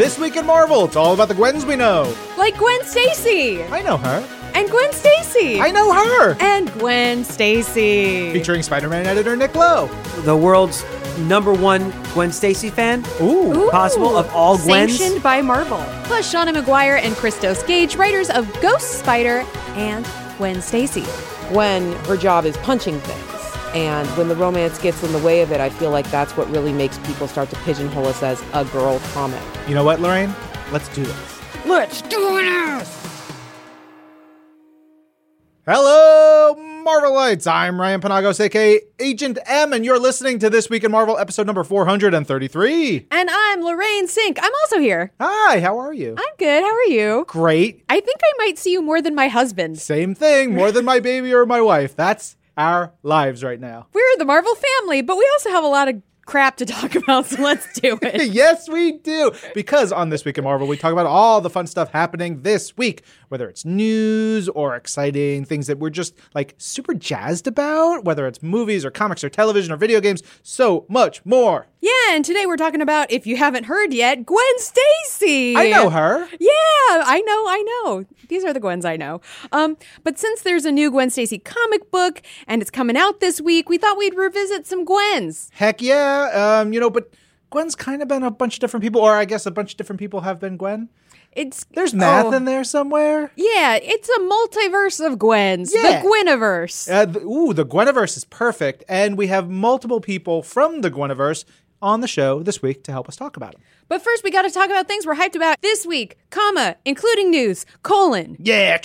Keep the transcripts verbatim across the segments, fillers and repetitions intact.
This Week in Marvel, it's all about the Gwens we know. Like Gwen Stacy. I know her. And Gwen Stacy. I know her. And Gwen Stacy. Featuring Spider-Man editor Nick Lowe. The world's number one Gwen Stacy fan. Ooh. Ooh. Possible of all Gwens. Sanctioned by Marvel. Plus Seanan McGuire and Christos Gage, writers of Ghost Spider and Gwen Stacy. Gwen, her job is punching things. And when the romance gets in the way of it, I feel like that's what really makes people start to pigeonhole us as a girl comic. You know what, Lorraine? Let's do this. Let's do this! Hello, Marvelites! I'm Ryan Penagos, a k a. Agent M, and you're listening to This Week in Marvel, episode number four hundred thirty-three. And I'm Lorraine Sink. I'm also here. Hi, how are you? I'm good. How are you? Great. I think I might see you more than my husband. Same thing. More than my baby or my wife. That's our lives right now. We're the Marvel family, but we also have a lot of crap to talk about, so let's do it. Yes, we do. Because on This Week in Marvel, we talk about all the fun stuff happening this week, whether it's news or exciting things that we're just like super jazzed about, whether it's movies or comics or television or video games, so much more. Yeah, and today we're talking about, if you haven't heard yet, Gwen Stacy. I know her. Yeah, I know, I know. These are the Gwens I know. Um, but since there's a new Gwen Stacy comic book and it's coming out this week, we thought we'd revisit some Gwens. Heck yeah. Um, you know, but Gwen's kind of been a bunch of different people, or I guess a bunch of different people have been Gwen. It's There's math oh. in there somewhere. Yeah, it's a multiverse of Gwens. Yeah. The Gweniverse. Uh, the, ooh, the Gweniverse is perfect. And we have multiple people from the Gweniverse on the show this week to help us talk about it. But first, we got to talk about things we're hyped about this week, comma, including news, colon. Yeah.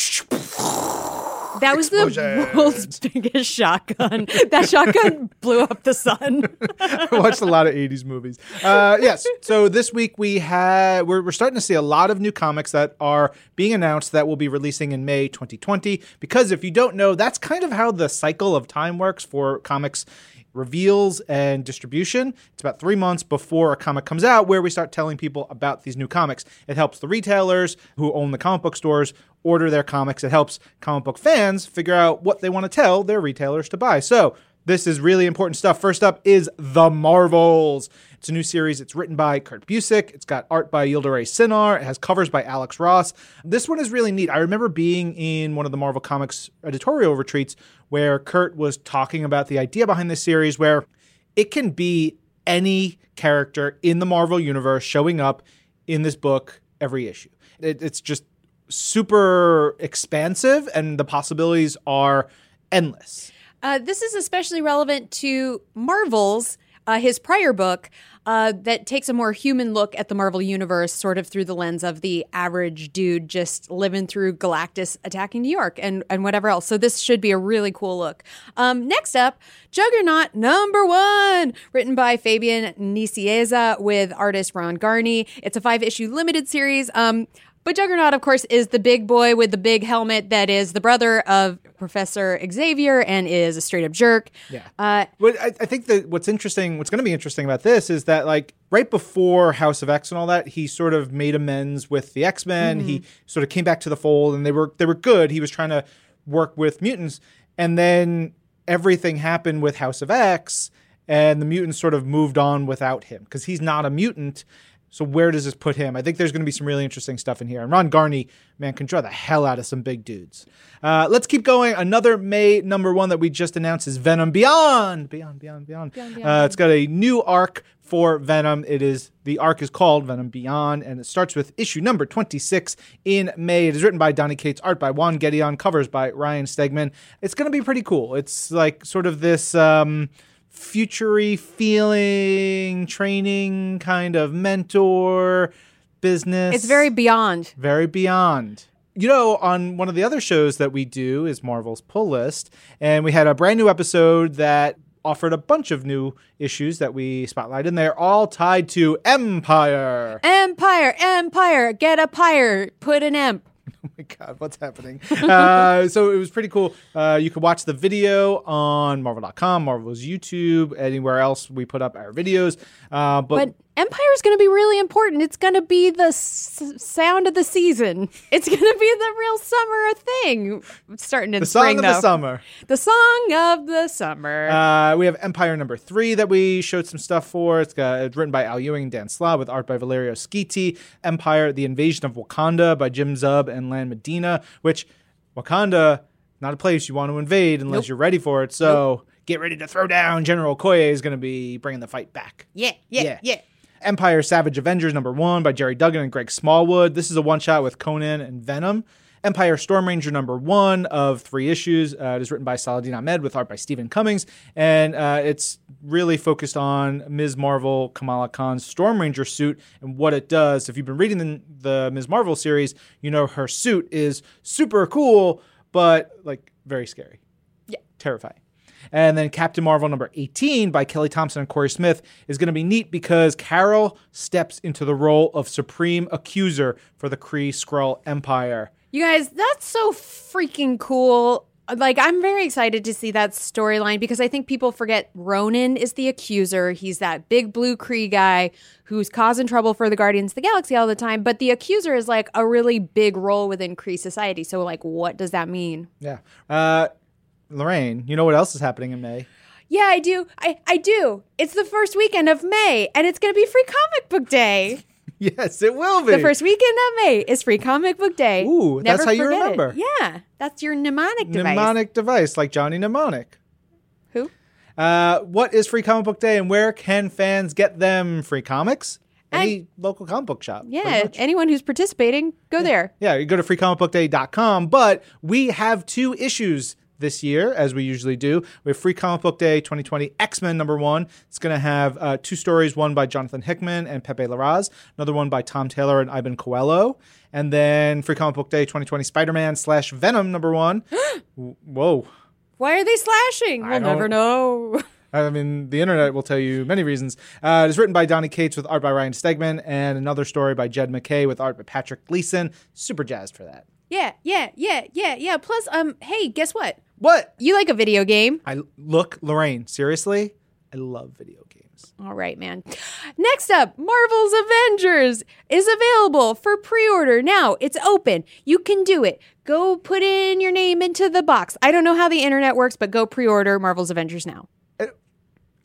That was Explosions. The world's biggest shotgun. That shotgun blew up the sun. I watched a lot of eighties movies. Uh, yes. So this week we have, we're, we're starting to see a lot of new comics that are being announced that will be releasing in May twenty twenty. Because if you don't know, that's kind of how the cycle of time works for comics reveals and distribution. It's about three months before a comic comes out where we start telling people about these new comics. It helps the retailers who own the comic book stores order their comics. It helps comic book fans figure out what they want to tell their retailers to buy. So this is really important stuff. First up is The Marvels. It's a new series. It's written by Kurt Busiek. It's got art by Yildiray Çınar. It has covers by Alex Ross. This one is really neat. I remember being in one of the Marvel Comics editorial retreats where Kurt was talking about the idea behind this series, where it can be any character in the Marvel universe showing up in this book every issue. It, it's just super expansive, and the possibilities are endless. Uh, this is especially relevant to Marvel's, uh, his prior book, uh, that takes a more human look at the Marvel Universe sort of through the lens of the average dude just living through Galactus attacking New York and, and whatever else. So this should be a really cool look. Um, next up, Juggernaut number one, written by Fabian Nicieza with artist Ron Garney. It's a five-issue limited series. Um, but Juggernaut, of course, is the big boy with the big helmet that is the brother of Professor Xavier and is a straight-up jerk. Yeah. Uh, but I, I think that what's interesting, what's going to be interesting about this is that, like, right before House of X and all that, he sort of made amends with the X-Men. Mm-hmm. He sort of came back to the fold, and they were they were good. He was trying to work with mutants. And then everything happened with House of X, and the mutants sort of moved on without him because he's not a mutant. So where does this put him? I think there's going to be some really interesting stuff in here. And Ron Garney, man, can draw the hell out of some big dudes. Uh, let's keep going. Another May number one that we just announced is Venom Beyond. Beyond, Beyond, Beyond. Beyond, Beyond. Uh, it's got a new arc for Venom. It is the arc is called Venom Beyond, and it starts with issue number twenty-six in May. It is written by Donny Cates, art by Juan Gedeon, covers by Ryan Stegman. It's going to be pretty cool. It's like sort of this Um, future-y feeling, training kind of mentor business. It's very beyond. Very beyond. You know, on one of the other shows that we do is Marvel's Pull List, and we had a brand new episode that offered a bunch of new issues that we spotlighted, and they're all tied to Empire. Empire, Empire, get a pyre, put an emp. Oh my God, what's happening? uh, so it was pretty cool. Uh, you could watch the video on marvel dot com, Marvel's YouTube, anywhere else we put up our videos. Uh, but, but Empire is going to be really important. It's going to be the s- sound of the season. It's going to be the real summer thing. It's starting in the spring, though. The song of the summer. The song of the summer. Uh, we have Empire number three that we showed some stuff for. It's, got, it's written by Al Ewing and Dan Slott with art by Valerio Schiti. Empire, The Invasion of Wakanda by Jim Zub and Lan Medina, which Wakanda, not a place you want to invade unless nope. you're ready for it. So nope. get ready to throw down. General Okoye is going to be bringing the fight back. Yeah, yeah, yeah. yeah. Empire Savage Avengers number one by Jerry Duggan and Greg Smallwood. This is a one-shot with Conan and Venom. Empire Storm Ranger number one of three issues. Uh, it is written by Saladin Ahmed with art by Stephen Cummings. And uh, it's really focused on Miz Marvel, Kamala Khan's Storm Ranger suit and what it does. If you've been reading the, the Miz Marvel series, you know her suit is super cool, but like very scary. Yeah. Terrifying. And then Captain Marvel number eighteen by Kelly Thompson and Corey Smith is going to be neat because Carol steps into the role of Supreme Accuser for the Kree-Skrull Empire. You guys, that's so freaking cool. Like, I'm very excited to see that storyline because I think people forget Ronan is the accuser. He's that big blue Kree guy who's causing trouble for the Guardians of the Galaxy all the time. But the accuser is like a really big role within Kree society. So, like, what does that mean? Yeah. Uh... Lorraine, you know what else is happening in May? Yeah, I do. I, I do. It's the first weekend of May, and it's going to be Free Comic Book Day. Yes, it will be. The first weekend of May is Free Comic Book Day. Ooh, Never that's how you remember. It. Yeah, that's your mnemonic device. Mnemonic device, like Johnny Mnemonic. Who? Uh, what is Free Comic Book Day, and where can fans get them free comics? Any I, local comic book shop. Yeah, anyone who's participating, go yeah. there. Yeah, you go to free comic book day dot com, but we have two issues this year, as we usually do. We have Free Comic Book Day twenty twenty X-Men number one. It's going to have uh, two stories, one by Jonathan Hickman and Pepe Larraz, another one by Tom Taylor and Ivan Coelho. And then Free Comic Book Day twenty twenty Spider-Man slash Venom number one. Whoa. Why are they slashing? I we'll never know. I mean, the internet will tell you many reasons. Uh, it is written by Donny Cates with art by Ryan Stegman and another story by Jed McKay with art by Patrick Gleason. Super jazzed for that. Yeah, yeah, yeah, yeah, yeah. Plus, um, hey, guess what? What? You like a video game? I look, Lorraine, seriously, I love video games. All right, man. Next up, Marvel's Avengers is available for pre-order now. It's open. You can do it. Go put in your name into the box. I don't know how the internet works, but go pre-order Marvel's Avengers now. Uh,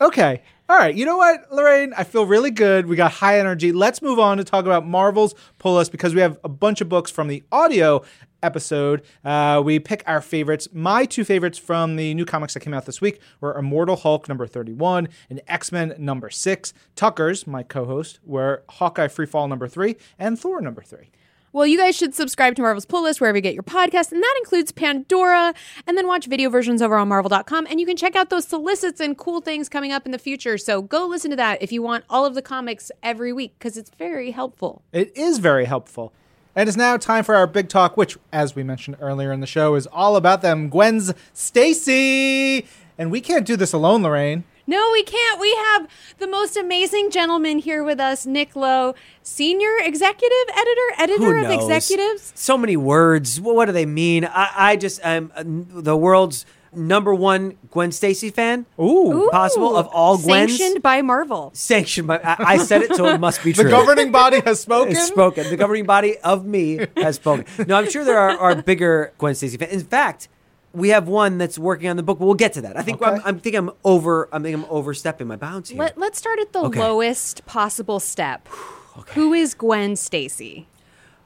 okay. All right. You know what, Lorraine? I feel really good. We got high energy. Let's move on to talk about Marvel's pull list because we have a bunch of books from the audio episode. Uh, we pick our favorites. My two favorites from the new comics that came out this week were Immortal Hulk number thirty-one and X-Men number six. Tucker's, my co-host, were Hawkeye Freefall number three and Thor number three. Well, you guys should subscribe to Marvel's Pull List wherever you get your podcast, and that includes Pandora, and then watch video versions over on marvel dot com, and you can check out those solicits and cool things coming up in the future, so go listen to that if you want all of the comics every week, because it's very helpful. It is very helpful. And it's now time for our big talk, which, as we mentioned earlier in the show, is all about them Gwen Stacy! And we can't do this alone, Lorraine. No, we can't. We have the most amazing gentleman here with us, Nick Lowe, senior executive editor, editor of executives. So many words. What do they mean? I, I just am the world's number one Gwen Stacy fan. Ooh. Possible of all Gwens. Sanctioned by Marvel. Sanctioned by, I, I said it, so it must be true. The governing body has spoken? Has spoken. The governing body of me has spoken. No, I'm sure there are, are bigger Gwen Stacy fans. In fact, we have one that's working on the book, but we'll get to that. I think okay. I'm, I'm think I'm over. I think I'm overstepping my bounds here. Let, let's start at the okay. lowest possible step. Okay. Who is Gwen Stacy?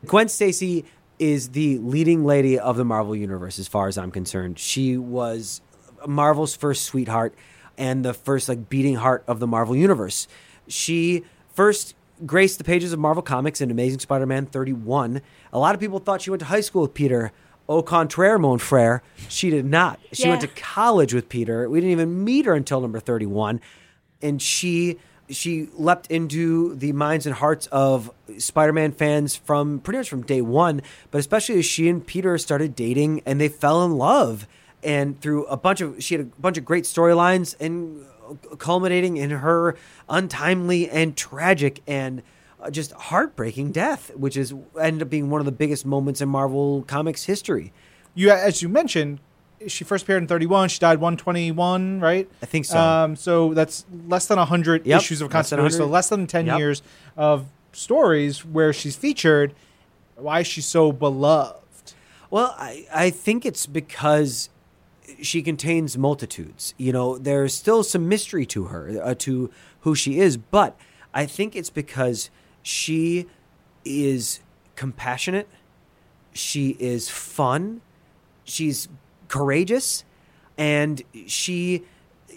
Gwen Stacy is the leading lady of the Marvel Universe, as far as I'm concerned. She was Marvel's first sweetheart and the first like beating heart of the Marvel Universe. She first graced the pages of Marvel Comics in Amazing Spider-Man thirty-one. A lot of people thought she went to high school with Peter. Au contraire, mon frère, she did not. She yeah. went to college with Peter. We didn't even meet her until number thirty-one. And she she leapt into the minds and hearts of Spider-Man fans from pretty much from day one, but especially as she and Peter started dating and they fell in love. And through a bunch of, she had a bunch of great storylines and culminating in her untimely and tragic and just heartbreaking death, which is ended up being one of the biggest moments in Marvel Comics history. You, as you mentioned, she first appeared in thirty-one. She died one twenty-one, right? I think so. Um, so that's less than one hundred yep, issues of continuity. So less than ten yep. years of stories where she's featured. Why is she so beloved? Well, I, I think it's because she contains multitudes. You know, there's still some mystery to her, uh, to who she is. But I think it's because she is compassionate. She is fun. She's courageous, and she,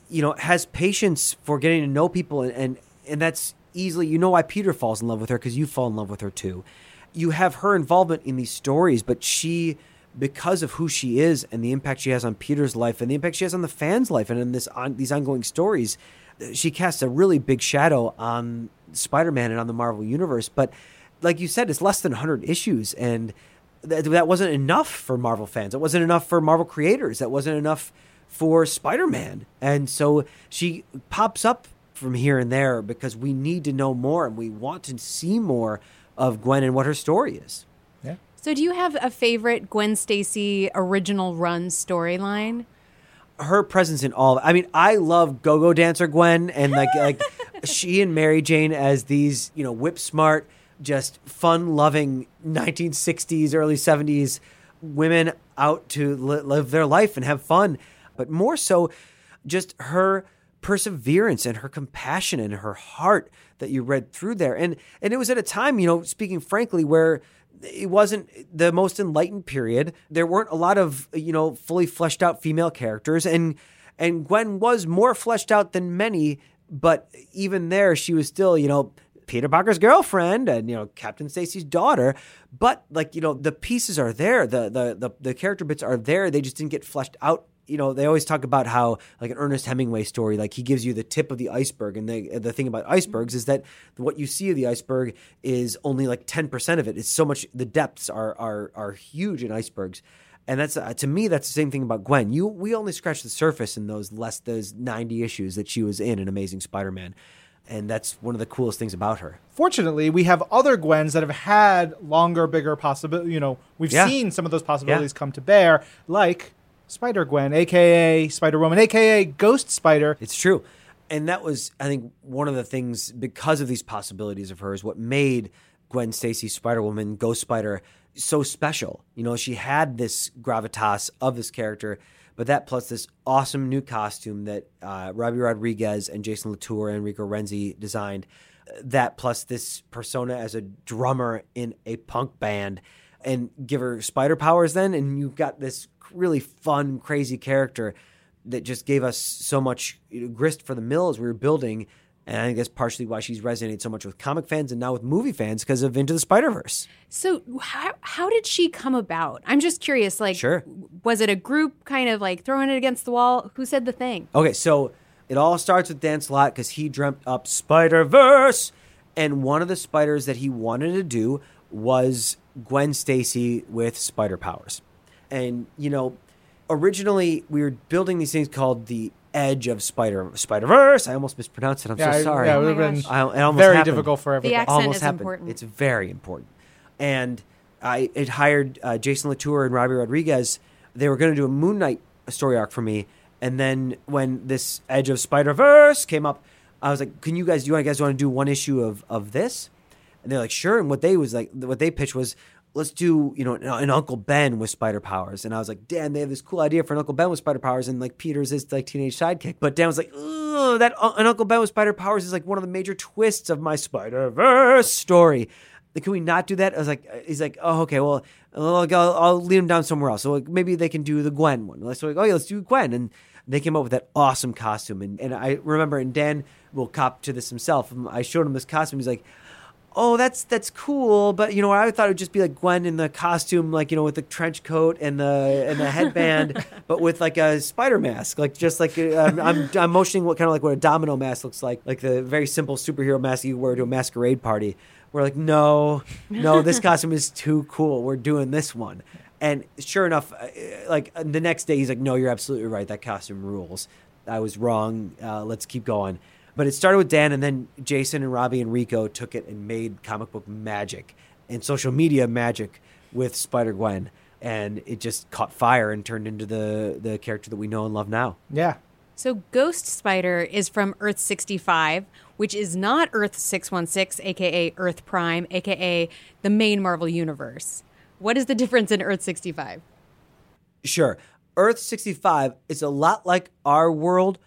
you know, has patience for getting to know people, and and, and that's easily, you know, why Peter falls in love with her, because you fall in love with her too. You have her involvement in these stories, but she, because of who she is and the impact she has on Peter's life and the impact she has on the fans' life and in this on these ongoing stories, she casts a really big shadow on Spider-Man and on the Marvel Universe. But like you said, it's less than one hundred issues, and that wasn't enough for Marvel fans. It wasn't enough for Marvel creators. That wasn't enough for Spider-Man. And so she pops up from here and there because we need to know more and we want to see more of Gwen and what her story is. Yeah. So do you have a favorite Gwen Stacy original run storyline? Her presence in all. I mean, I love Go-Go Dancer Gwen, and like like she and Mary Jane as these, you know, whip smart, just fun-loving nineteen sixties, early seventies women out to li- live their life and have fun. But more so, just her perseverance and her compassion and her heart that you read through there. And and it was at a time, you know, speaking frankly, where it wasn't the most enlightened period. There weren't a lot of, you know, fully fleshed out female characters. And, and Gwen was more fleshed out than many, but even there, she was still, you know, Peter Parker's girlfriend and, you know, Captain Stacy's daughter. But like, you know, the pieces are there. The, the the the character bits are there. They just didn't get fleshed out. You know, they always talk about how like an Ernest Hemingway story, like he gives you the tip of the iceberg. And the the thing about icebergs is that what you see of the iceberg is only like ten percent of it. It's so much, the depths are are are huge in icebergs. And that's uh, to me, that's the same thing about Gwen. You we only scratched the surface in those less those ninety issues that she was in in Amazing Spider-Man. And that's one of the coolest things about her. Fortunately, we have other Gwens that have had longer, bigger possibilities. You know, we've yeah. seen some of those possibilities yeah. come to bear, like Spider-Gwen, a k a. Spider-Woman, a k a. Ghost Spider. It's true. And that was, I think, one of the things, because of these possibilities of hers, what made Gwen Stacy, Spider-Woman, Ghost Spider so special. You know, she had this gravitas of this character, but that plus this awesome new costume that uh, Robbie Rodriguez and Jason Latour and Rico Renzi designed, that plus this persona as a drummer in a punk band, and give her spider powers then, and you've got this really fun, crazy character that just gave us so much grist for the mill as we were building. And I think that's partially why she's resonated so much with comic fans and now with movie fans, because of Into the Spider-Verse. So how how did she come about? I'm just curious. Like, sure. Was it a group kind of like throwing it against the wall? Who said the thing? Okay, so it all starts with Dan Slott, because he dreamt up Spider-Verse. And one of the spiders that he wanted to do was Gwen Stacy with spider powers. And, you know, originally we were building these things called the Edge of Spider Spider-Verse. I almost mispronounced it. I'm yeah, so sorry. I, yeah, it would have been I, it almost very happened. difficult for everybody. The accent almost is happened. important. It's very important. And I had hired uh, Jason Latour and Robbie Rodriguez. They were going to do a Moon Knight story arc for me. And then when this Edge of Spider-Verse came up, I was like, "Can you guys? Do you guys want to do one issue of of this?" And they're like, "Sure." And what they was like, what they pitched was, let's do, you know, an Uncle Ben with spider powers. And I was like, Dan, they have this cool idea for an Uncle Ben with spider powers. And like Peter's is like teenage sidekick. But Dan was like, ugh, that uh, an Uncle Ben with spider powers is like one of the major twists of my Spider-Verse story. Like, can we not do that? I was like, he's like, oh, okay, well, I'll, I'll, I'll lead him down somewhere else. So like, maybe they can do the Gwen one. So like, oh yeah, let's do Gwen. And they came up with that awesome costume. And, and I remember, and Dan will cop to this himself. I showed him this costume. He's like, oh, that's that's cool, but you know, I thought it would just be like Gwen in the costume, like, you know, with the trench coat and the and the headband, but with like a spider mask, like just like a, I'm, I'm I'm motioning what kind of like what a domino mask looks like, like the very simple superhero mask you wear to a masquerade party. We're like, no, no, this costume is too cool. We're doing this one, and sure enough, like the next day, he's like, no, you're absolutely right. That costume rules. I was wrong. Uh, let's keep going. But it started with Dan, and then Jason and Robbie and Rico took it and made comic book magic and social media magic with Spider-Gwen. and it just caught fire and turned into the the character that we know and love now. Yeah. So Ghost Spider is from Earth sixty-five, which is not Earth six one six, a k a. Earth Prime, a k a the main Marvel Universe. What is the difference in Earth sixty-five? Sure. Earth sixty-five is a lot like our world,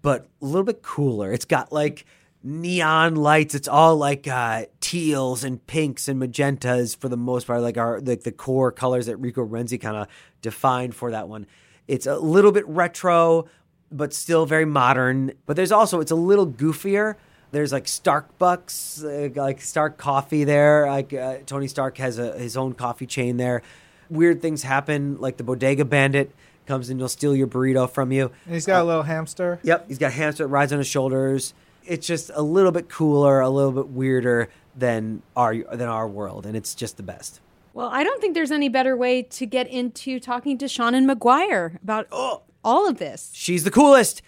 but a little bit cooler. It's got like neon lights. It's all like uh, teals and pinks and magentas for the most part, like our like the core colors that Rico Renzi kind of defined for that one. It's a little bit retro, but still very modern. But there's also, it's a little goofier. There's like Starbucks, uh, like Stark Coffee there. Like uh, Tony Stark has a, his own coffee chain there. Weird things happen, like the Bodega Bandit comes and he'll steal your burrito from you. And he's got uh, a little hamster. Yep, he's got a hamster that rides on his shoulders. It's just a little bit cooler, a little bit weirder than our than our world, and it's just the best. Well, I don't think there's any better way to get into talking to Seanan McGuire about... Oh. All of this. She's the coolest.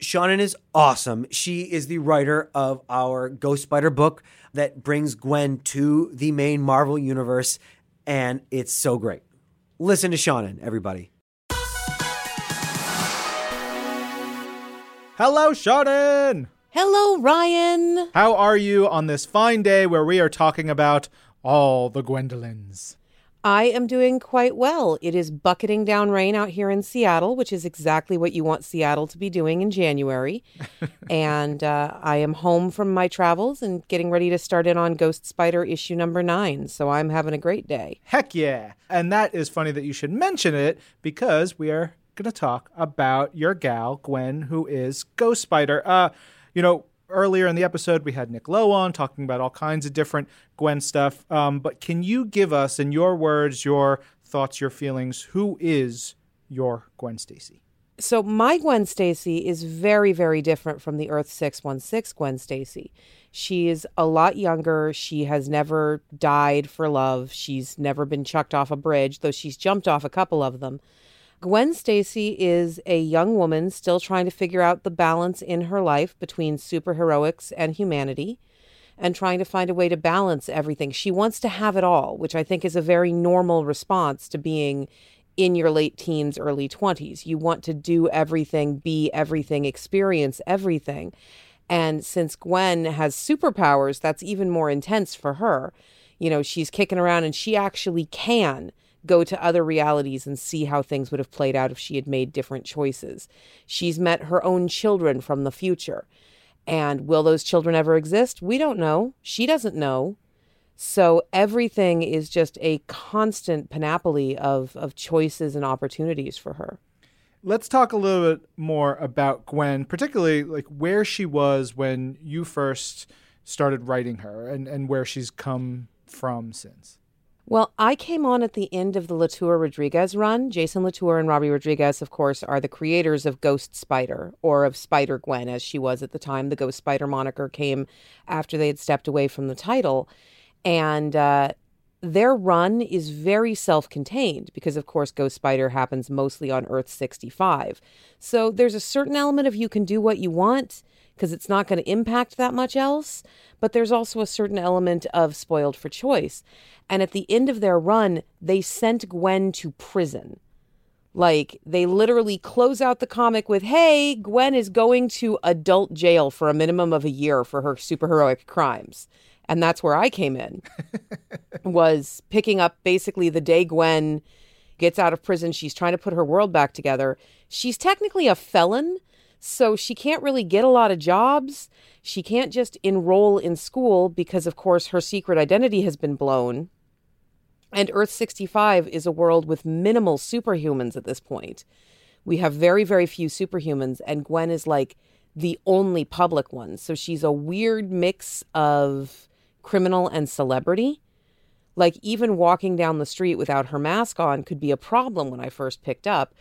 Seanan is awesome. She is the writer of our Ghost Spider book that brings Gwen to the main Marvel universe, and it's so great. Listen to Seanan, everybody. Hello, Seanan. Hello, Ryan. How are you on this fine day where we are talking about all the Gwendolyns? I am doing quite well. It is bucketing down rain out here in Seattle, which is exactly what you want Seattle to be doing in January. And uh, I am home from my travels and getting ready to start in on Ghost Spider issue number nine. So I'm having a great day. Heck yeah. And that is funny that you should mention it because we are going to talk about your gal, Gwen, who is Ghost Spider. Uh, you know, earlier in the episode, we had Nick Lowe on talking about all kinds of different Gwen stuff. Um, but can you give us, in your words, your thoughts, your feelings, who is your Gwen Stacy? So my Gwen Stacy is very, very different from the Earth six one six Gwen Stacy. She is a lot younger. She has never died for love. She's never been chucked off a bridge, though she's jumped off a couple of them. Gwen Stacy is a young woman still trying to figure out the balance in her life between superheroics and humanity and trying to find a way to balance everything. She wants to have it all, which I think is a very normal response to being in your late teens, early twenties. You want to do everything, be everything, experience everything. And since Gwen has superpowers, that's even more intense for her. You know, she's kicking around and she actually can go to other realities and see how things would have played out if she had made different choices. She's met her own children from the future. And will those children ever exist? We don't know. She doesn't know. So everything is just a constant panoply of, of choices and opportunities for her. Let's talk a little bit more about Gwen, particularly like where she was when you first started writing her and, and where she's come from since. Well, I came on at the end of the Latour Rodriguez run. Jason Latour and Robbie Rodriguez, of course, are the creators of Ghost Spider, or of Spider Gwen, as she was at the time. The Ghost Spider moniker came after they had stepped away from the title. And uh, their run is very self-contained because, of course, Ghost Spider happens mostly on Earth sixty-five. So there's a certain element of you can do what you want because it's not going to impact that much else. But there's also a certain element of spoiled for choice. And at the end of their run, they sent Gwen to prison. Like, they literally close out the comic with, hey, Gwen is going to adult jail for a minimum of a year for her superheroic crimes. And that's where I came in, was picking up basically the day Gwen gets out of prison. She's trying to put her world back together. She's technically a felon, so she can't really get a lot of jobs. She can't just enroll in school because, of course, her secret identity has been blown. And Earth sixty-five is a world with minimal superhumans at this point. We have very, very few superhumans, and Gwen is like the only public one. So she's a weird mix of criminal and celebrity. Like, even walking down the street without her mask on could be a problem when I first picked up.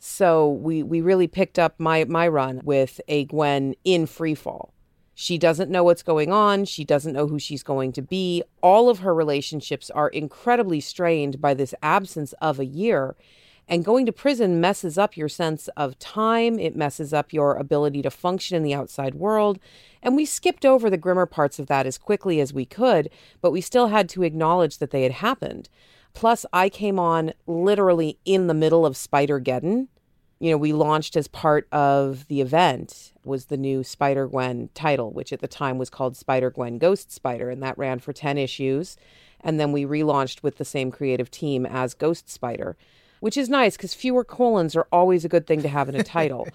So we, we really picked up my, my run with a Gwen in freefall. She doesn't know what's going on. She doesn't know who she's going to be. All of her relationships are incredibly strained by this absence of a year. And going to prison messes up your sense of time. It messes up your ability to function in the outside world. And we skipped over the grimmer parts of that as quickly as we could, but we still had to acknowledge that they had happened. Plus, I came on literally in the middle of Spider-Geddon. You know, we launched as part of the event was the new Spider-Gwen title, which at the time was called Spider-Gwen Ghost Spider, and that ran for ten issues. And then we relaunched with the same creative team as Ghost Spider, which is nice because fewer colons are always a good thing to have in a title.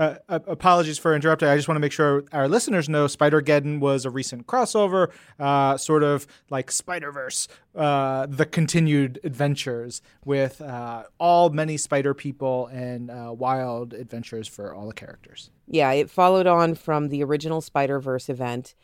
Uh, apologies for interrupting. I just want to make sure our listeners know Spider-Geddon was a recent crossover, uh, sort of like Spider-Verse, uh, the continued adventures with uh, all many spider people and uh, wild adventures for all the characters. Yeah, it followed on from the original Spider-Verse event,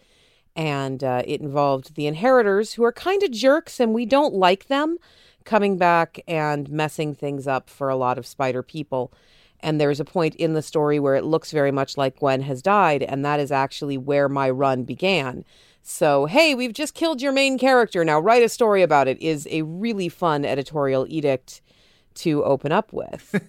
and uh, it involved the Inheritors, who are kind of jerks and we don't like them, coming back and messing things up for a lot of spider people. And there's a point in the story where it looks very much like Gwen has died. And that is actually where my run began. So, hey, we've just killed your main character. Now write a story about it is a really fun editorial edict to open up with.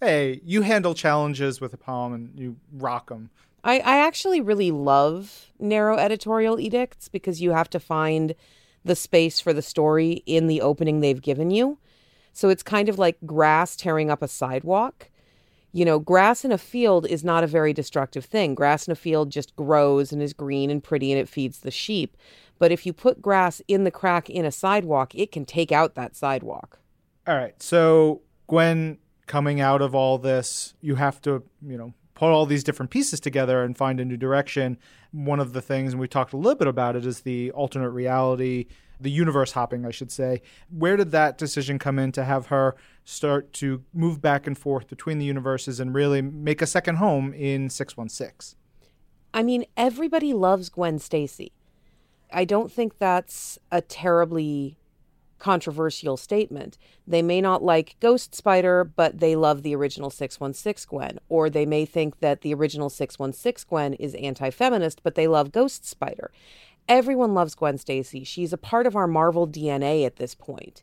Hey, you handle challenges with a poem and you rock them. I, I actually really love narrow editorial edicts because you have to find the space for the story in the opening they've given you. So it's kind of like grass tearing up a sidewalk. You know, grass in a field is not a very destructive thing. Grass in a field just grows and is green and pretty and it feeds the sheep. But if you put grass in the crack in a sidewalk, it can take out that sidewalk. All right. So Gwen, coming out of all this, you have to, you know, put all these different pieces together and find a new direction. One of the things, and we talked a little bit about it, is the alternate reality, the universe hopping, I should say. Where did that decision come in to have her start to move back and forth between the universes and really make a second home in six one six? I mean, everybody loves Gwen Stacy. I don't think that's a terribly controversial statement. They may not like Ghost Spider, but they love the original six one six Gwen. Or they may think that the original six one six Gwen is anti-feminist, but they love Ghost Spider. Everyone loves Gwen Stacy. She's a part of our Marvel D N A at this point.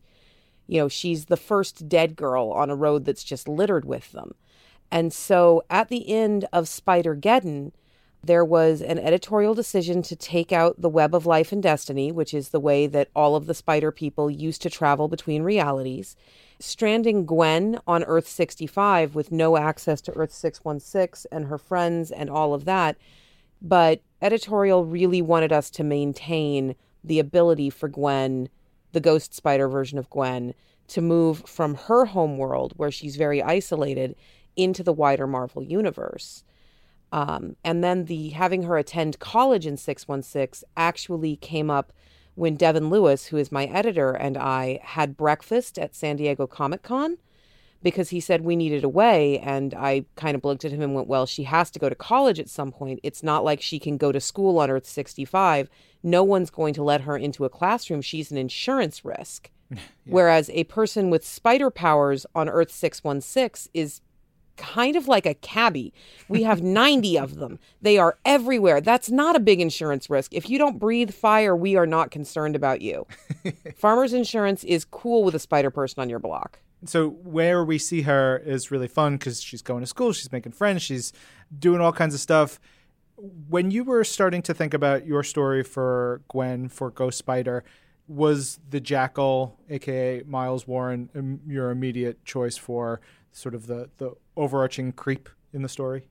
You know, she's the first dead girl on a road that's just littered with them. And so at the end of Spider-Geddon, there was an editorial decision to take out the web of life and destiny, which is the way that all of the spider people used to travel between realities, stranding Gwen on Earth sixty-five with no access to Earth six one six and her friends and all of that. But editorial really wanted us to maintain the ability for Gwen, the Ghost Spider version of Gwen, to move from her home world, where she's very isolated, into the wider Marvel universe. Um, and then the having her attend college in six one six actually came up when Devin Lewis, who is my editor, and I had breakfast at San Diego Comic-Con because he said we needed a way. And I kind of looked at him and went, well, she has to go to college at some point. It's not like she can go to school on Earth sixty-five. No one's going to let her into a classroom. She's an insurance risk. Yeah. Whereas a person with spider powers on Earth six one six is kind of like a cabbie. We have ninety of them. They are everywhere. That's not a big insurance risk. If you don't breathe fire, we are not concerned about you. Farmers insurance is cool with a spider person on your block. So where we see her is really fun because she's going to school, she's making friends, she's doing all kinds of stuff. When you were starting to think about your story for Gwen, for Ghost Spider, was the Jackal, a k a. Miles Warren, your immediate choice for sort of the, the overarching creep in the story?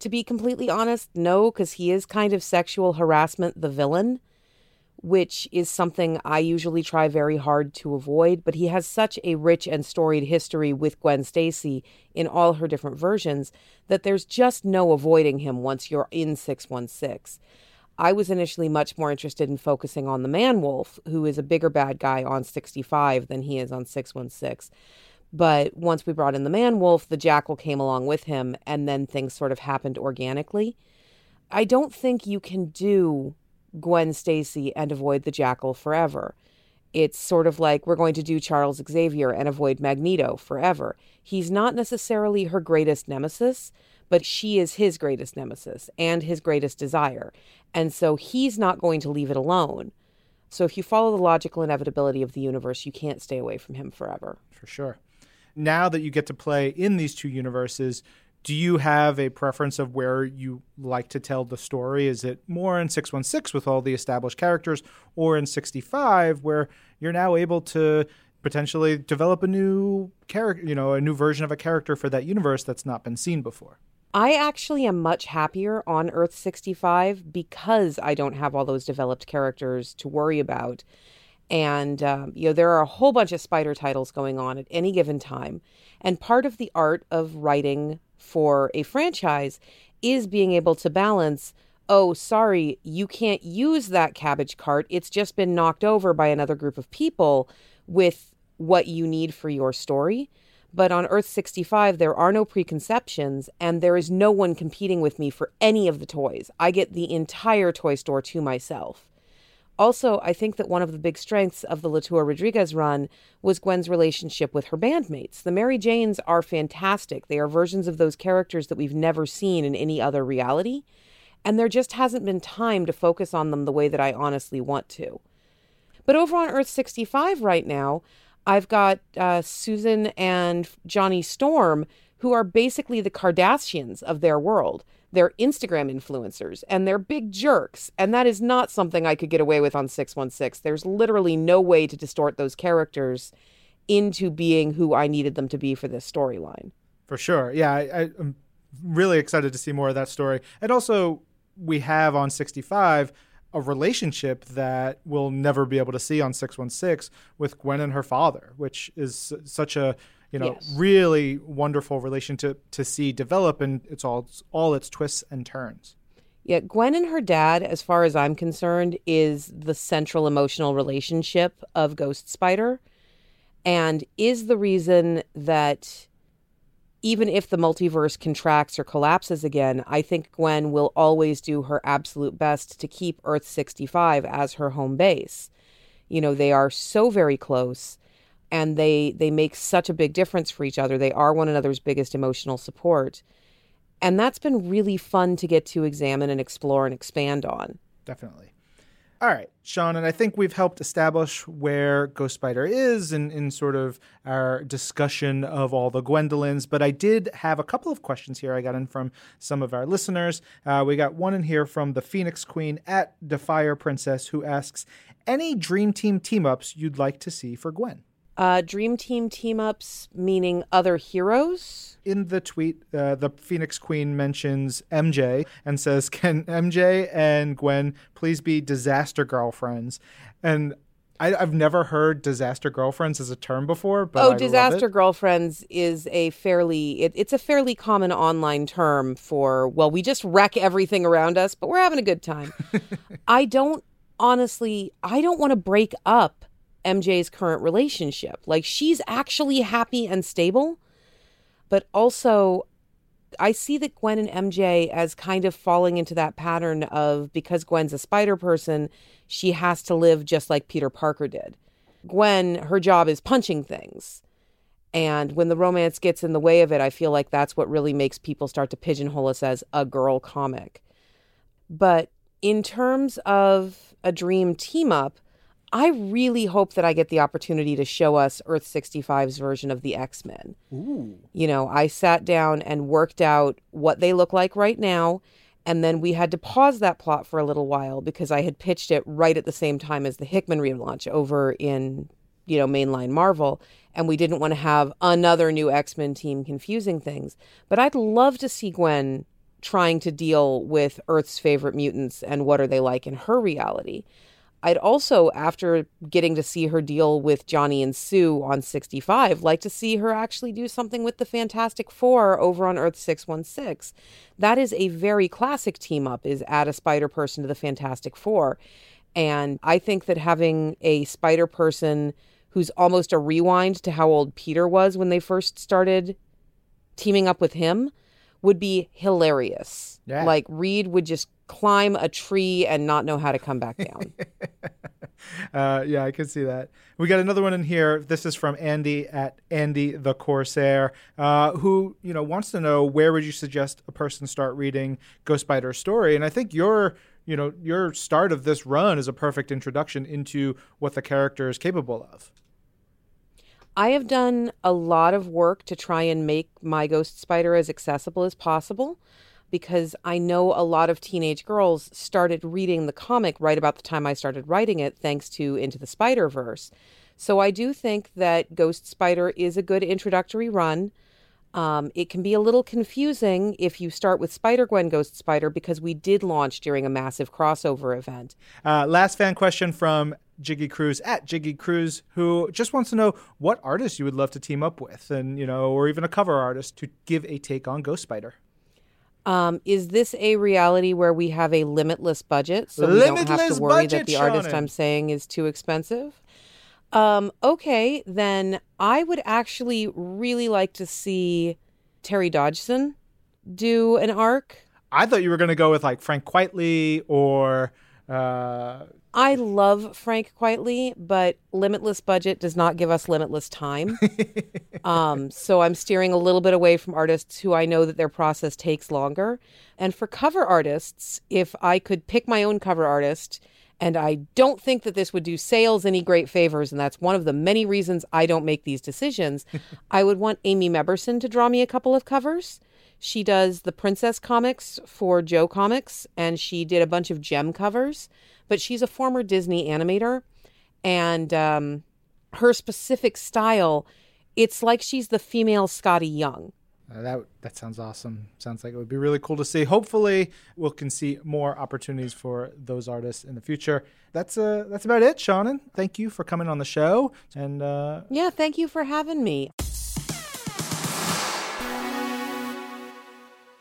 To be completely honest, no, because he is kind of sexual harassment, the villain, which is something I usually try very hard to avoid. But he has such a rich and storied history with Gwen Stacy in all her different versions that there's just no avoiding him once you're in six one six. I was initially much more interested in focusing on the Man-Wolf, who is a bigger bad guy on sixty-five than he is on six one six. But once we brought in the Man-Wolf, the Jackal came along with him, and then things sort of happened organically. I don't think you can do Gwen Stacy and avoid the Jackal forever. It's sort of like we're going to do Charles Xavier and avoid Magneto forever. He's not necessarily her greatest nemesis, but she is his greatest nemesis and his greatest desire. And so he's not going to leave it alone. So if you follow the logical inevitability of the universe, you can't stay away from him forever. For sure. Now that you get to play in these two universes, Do you have a preference of where you like to tell the story? Is it more in six one six with all the established characters, or in sixty-five where you're now able to potentially develop a new character, you know, a new version of a character for that universe that's not been seen before? I actually am much happier on Earth sixty-five because I don't have all those developed characters to worry about. And, um, you know, there are a whole bunch of Spider titles going on at any given time. And part of the art of writing for a franchise is being able to balance, oh, sorry, you can't use that cabbage cart. It's just been knocked over by another group of people, with what you need for your story. But on Earth sixty-five, there are no preconceptions, and there is no one competing with me for any of the toys. I get the entire toy store to myself. Also, I think that one of the big strengths of the Latour Rodriguez run was Gwen's relationship with her bandmates. The Mary Janes are fantastic. They are versions of those characters that we've never seen in any other reality, and there just hasn't been time to focus on them the way that I honestly want to. But over on Earth sixty-five right now, I've got uh, Susan and Johnny Storm, who are basically the Kardashians of their world. They're Instagram influencers, and they're big jerks. And that is not something I could get away with on six one six. There's literally no way to distort those characters into being who I needed them to be for this storyline. For sure. Yeah, I, I, I'm really excited to see more of that story. And also, we have on sixty-five a relationship that we'll never be able to see on six one six with Gwen and her father, which is such a, you know, yes. really wonderful relationship to, to see develop, and it's all, all its twists and turns. Yeah, Gwen and her dad, as far as I'm concerned, is the central emotional relationship of Ghost Spider, and is the reason that even if the multiverse contracts or collapses again, I think Gwen will always do her absolute best to keep Earth sixty-five as her home base. You know, they are so very close, and they they make such a big difference for each other. They are one another's biggest emotional support. And that's been really fun to get to examine and explore and expand on. Definitely. All right, Sean, and I think we've helped establish where Ghost Spider is in, in sort of our discussion of all the Gwendolyns, but I did have a couple of questions here I got in from some of our listeners. Uh, we got one in here from the Phoenix Queen at Defire Princess, who asks, any Dream Team team-ups you'd like to see for Gwen? Uh, Dream Team team-ups, meaning other heroes? In the tweet, uh, the Phoenix Queen mentions M J and says, can M J and Gwen please be disaster girlfriends? And I, I've never heard disaster girlfriends as a term before, but Oh, I disaster girlfriends is a fairly, it, it's a fairly common online term for, well, we just wreck everything around us, but we're having a good time. I don't, honestly, I don't want to break up M J's current relationship. Like, she's actually happy and stable, but also I see that Gwen and M J as kind of falling into that pattern of, because Gwen's a spider person, she has to live just like Peter Parker did. Gwen, her job is punching things, and when the romance gets in the way of it, I feel like that's what really makes people start to pigeonhole us as a girl comic. But in terms of a dream team up, I really hope that I get the opportunity to show us Earth sixty-five's version of the X-Men. Ooh. You know, I sat down and worked out what they look like right now, and then we had to pause that plot for a little while because I had pitched it right at the same time as the Hickman relaunch over in, you know, mainline Marvel, and we didn't want to have another new X-Men team confusing things. But I'd love to see Gwen trying to deal with Earth's favorite mutants and what are they like in her reality. I'd also, after getting to see her deal with Johnny and Sue on sixty-five, like to see her actually do something with the Fantastic Four over on Earth six one six. That is a very classic team-up, is add a Spider-Person to the Fantastic Four. And I think that having a Spider-Person who's almost a rewind to how old Peter was when they first started teaming up with him would be hilarious. Yeah. Like, Reed would just climb a tree and not know how to come back down. uh, yeah, I could see that. We got another one in here. This is from Andy at Andy the Corsair, uh, who, you know, wants to know, where would you suggest a person start reading Ghost Spider's story? And I think your, you know, your start of this run is a perfect introduction into what the character is capable of. I have done a lot of work to try and make my Ghost Spider as accessible as possible, because I know a lot of teenage girls started reading the comic right about the time I started writing it, thanks to Into the Spider-Verse. So I do think that Ghost Spider is a good introductory run. Um, it can be a little confusing if you start with Spider-Gwen Ghost Spider, because we did launch during a massive crossover event. Uh, last fan question from Jiggy Cruz, at Jiggy Cruz, who just wants to know what artist you would love to team up with, and, you know, or even a cover artist to give a take on Ghost Spider. Um, is this a reality where we have a limitless budget, so limitless we don't have to worry budget, that the artist Shonen. I'm saying is too expensive? Um, okay, then I would actually really like to see Terry Dodgson do an arc. I thought you were going to go with like Frank Quitely or... Uh... I love Frank Quitely, but limitless budget does not give us limitless time. um, so I'm steering a little bit away from artists who I know that their process takes longer. And for cover artists, if I could pick my own cover artist, and I don't think that this would do sales any great favors, and that's one of the many reasons I don't make these decisions, I would want Amy Meberson to draw me a couple of covers. She does the Princess comics for Joe Comics, and she did a bunch of Gem covers, but she's a former Disney animator, and um, her specific style, it's like she's the female Scotty Young. Uh, that that sounds awesome. Sounds like it would be really cool to see. Hopefully, we'll can see more opportunities for those artists in the future. That's uh, that's about it, Seanan. Thank you for coming on the show. and uh... Yeah, thank you for having me.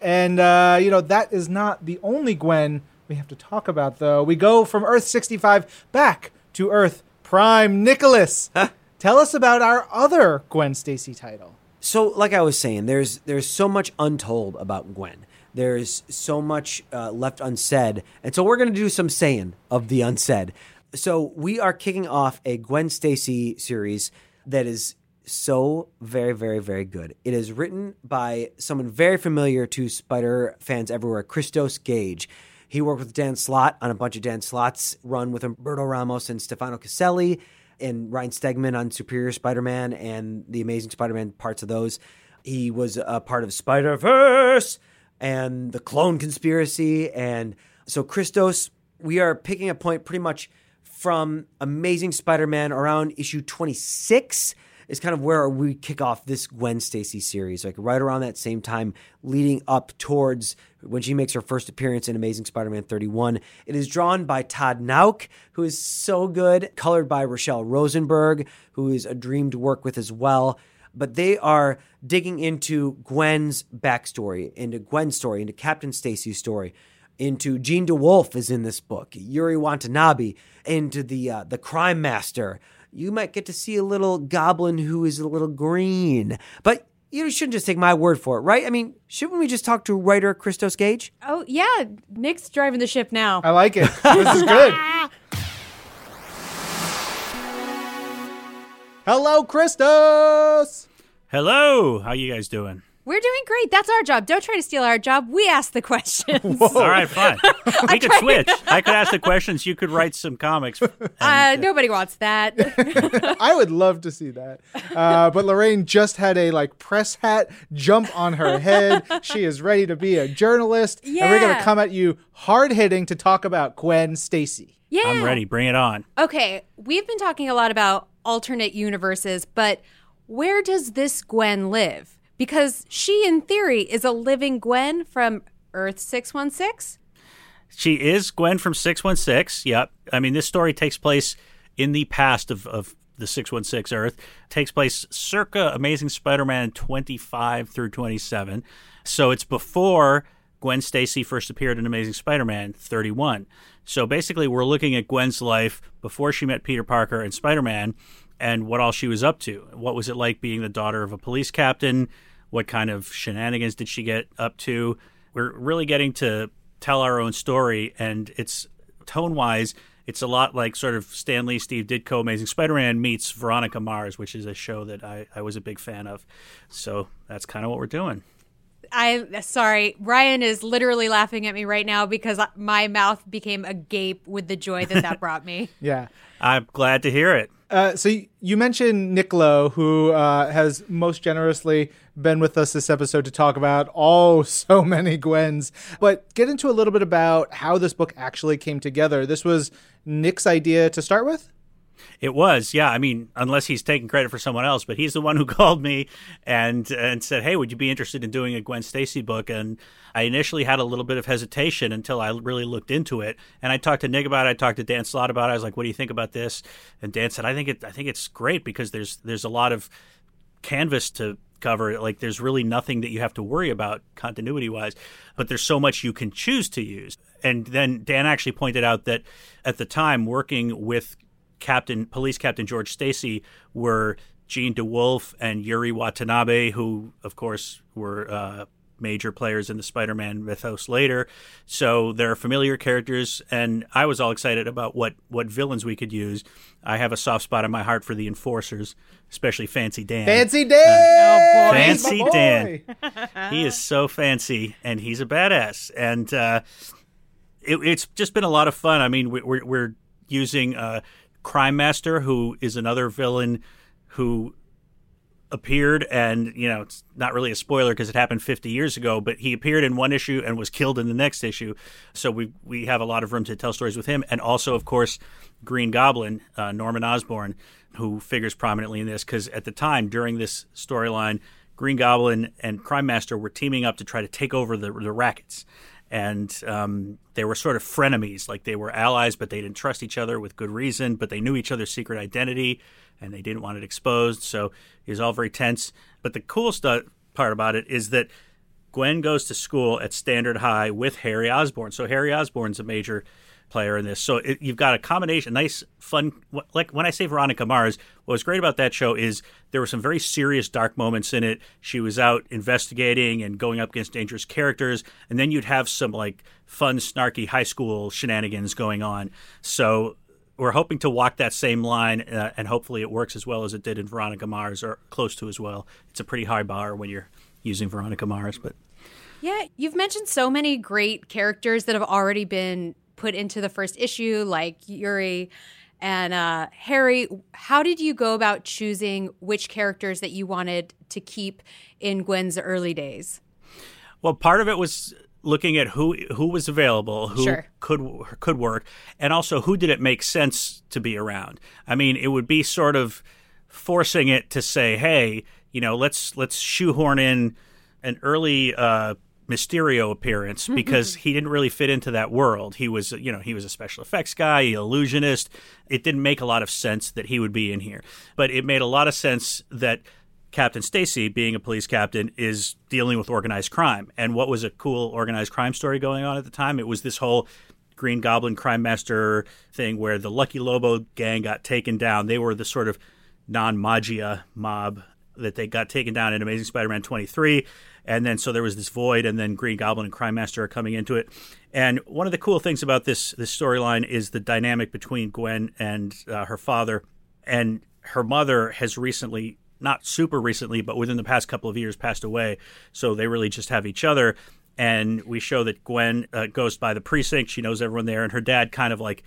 And, uh, you know, that is not the only Gwen we have to talk about, though. We go from Earth sixty-five back to Earth Prime. Nicholas, huh? Tell us about our other Gwen Stacy title. So, like I was saying, there's there's so much untold about Gwen. There's so much uh, left unsaid. And so we're going to do some saying of the unsaid. So we are kicking off a Gwen Stacy series that is so very, very, very good. It is written by someone very familiar to Spider fans everywhere, Christos Gage. He worked with Dan Slott on a bunch of Dan Slott's run with Umberto Ramos and Stefano Caselli, and Ryan Stegman on Superior Spider-Man and The Amazing Spider-Man, parts of those. He was a part of Spider-Verse and the Clone Conspiracy. And so Christos, we are picking a point pretty much from Amazing Spider-Man around issue twenty-six, is kind of where we kick off this Gwen Stacy series, like right around that same time leading up towards when she makes her first appearance in Amazing Spider-Man thirty-one. It is drawn by Todd Nauck, who is so good, colored by Rachelle Rosenberg, who is a dream to work with as well. But they are digging into Gwen's backstory, into Gwen's story, into Captain Stacy's story, into Jean DeWolf is in this book, Yuri Watanabe, into the uh, the Crime Master. You might get to see a little goblin who is a little green. But you shouldn't just take my word for it, right? I mean, shouldn't we just talk to writer Christos Gage? Oh, yeah. Nick's driving the ship now. I like it. This is good. Hello, Christos. Hello. How you guys doing? We're doing great. That's our job. Don't try to steal our job. We ask the questions. Whoa. All right, fine. We could switch. I could ask the questions. You could write some comics. And, uh, nobody wants that. I would love to see that. Uh, but Lorraine just had a like press hat jump on her head. She is ready to be a journalist. Yeah. And we're going to come at you hard-hitting to talk about Gwen Stacy. Yeah. I'm ready. Bring it on. Okay. We've been talking a lot about alternate universes, but where does this Gwen live? Because she, in theory, is a living Gwen from Earth six one six. She is Gwen from six one six, yep. I mean, this story takes place in the past of, of the six one six Earth. It takes place circa Amazing Spider-Man twenty-five through twenty-seven. So it's before Gwen Stacy first appeared in Amazing Spider-Man thirty-one. So basically, we're looking at Gwen's life before she met Peter Parker and Spider-Man, and what all she was up to. What was it like being the daughter of a police captain? What kind of shenanigans did she get up to? We're really getting to tell our own story, and it's tone-wise, it's a lot like sort of Stan Lee, Steve Ditko, Amazing Spider-Man meets Veronica Mars, which is a show that I, I was a big fan of. So that's kind of what we're doing. I'm sorry. Ryan is literally laughing at me right now because my mouth became agape with the joy that that brought me. Yeah. I'm glad to hear it. Uh, so you mentioned Nick Lowe, who uh, has most generously been with us this episode to talk about, oh, so many Gwens. But get into a little bit about how this book actually came together. This was Nick's idea to start with? It was, yeah. I mean, unless he's taking credit for someone else, but he's the one who called me and and said, hey, would you be interested in doing a Gwen Stacy book? And I initially had a little bit of hesitation until I really looked into it. And I talked to Nick about it. I talked to Dan Slott about it. I was like, what do you think about this? And Dan said, I think it. I think it's great because there's there's a lot of canvas to cover. Like, there's really nothing that you have to worry about continuity-wise, but there's so much you can choose to use. And then Dan actually pointed out that at the time, working with Captain, Police Captain George Stacy were Gene DeWolfe and Yuri Watanabe, who, of course, were uh, major players in the Spider-Man mythos later. So they're familiar characters, and I was all excited about what, what villains we could use. I have a soft spot in my heart for the Enforcers, especially Fancy Dan. Fancy Dan! Uh, oh boy, Fancy Dan. He is so fancy, and he's a badass. And uh, it, it's just been a lot of fun. I mean, we, we're, we're using... Uh, Crime Master, who is another villain who appeared, and, you know, it's not really a spoiler because it happened fifty years ago, but he appeared in one issue and was killed in the next issue. So we we have a lot of room to tell stories with him. And also, of course, Green Goblin, uh, Norman Osborn, who figures prominently in this because at the time during this storyline, Green Goblin and Crime Master were teaming up to try to take over the, the rackets. And um, they were sort of frenemies, like they were allies, but they didn't trust each other with good reason, but they knew each other's secret identity, and they didn't want it exposed, so it was all very tense. But the cool stu- part about it is that Gwen goes to school at Standard High with Harry Osborn. So Harry Osborn's a major player in this. So it, you've got a combination, nice, fun, like when I say Veronica Mars, what was great about that show is there were some very serious dark moments in it. She was out investigating and going up against dangerous characters, and then you'd have some like fun, snarky high school shenanigans going on. So we're hoping to walk that same line, uh, and hopefully it works as well as it did in Veronica Mars, or close to as well. It's a pretty high bar when you're using Veronica Mars, but yeah, you've mentioned so many great characters that have already been put into the first issue, like Yuri and uh, Harry. How did you go about choosing which characters that you wanted to keep in Gwen's early days? Well, part of it was looking at who who was available, who sure. could could work, and also who did it make sense to be around. I mean, it would be sort of forcing it to say, hey, you know, let's let's shoehorn in an early uh Mysterio appearance because he didn't really fit into that world. He was, you know, he was a special effects guy, illusionist. It didn't make a lot of sense that he would be in here, but it made a lot of sense that Captain Stacy, being a police captain, is dealing with organized crime. And what was a cool organized crime story going on at the time? It was this whole Green Goblin Crime Master thing where the Lucky Lobo gang got taken down. They were the sort of non-Magia mob that they got taken down in Amazing Spider-Man twenty-three. And then so there was this void, and then Green Goblin and Crime Master are coming into it. And one of the cool things about this this storyline is the dynamic between Gwen and uh, her father. And her mother has recently, not super recently, but within the past couple of years, passed away. So they really just have each other. And we show that Gwen uh, goes by the precinct. She knows everyone there. And her dad kind of like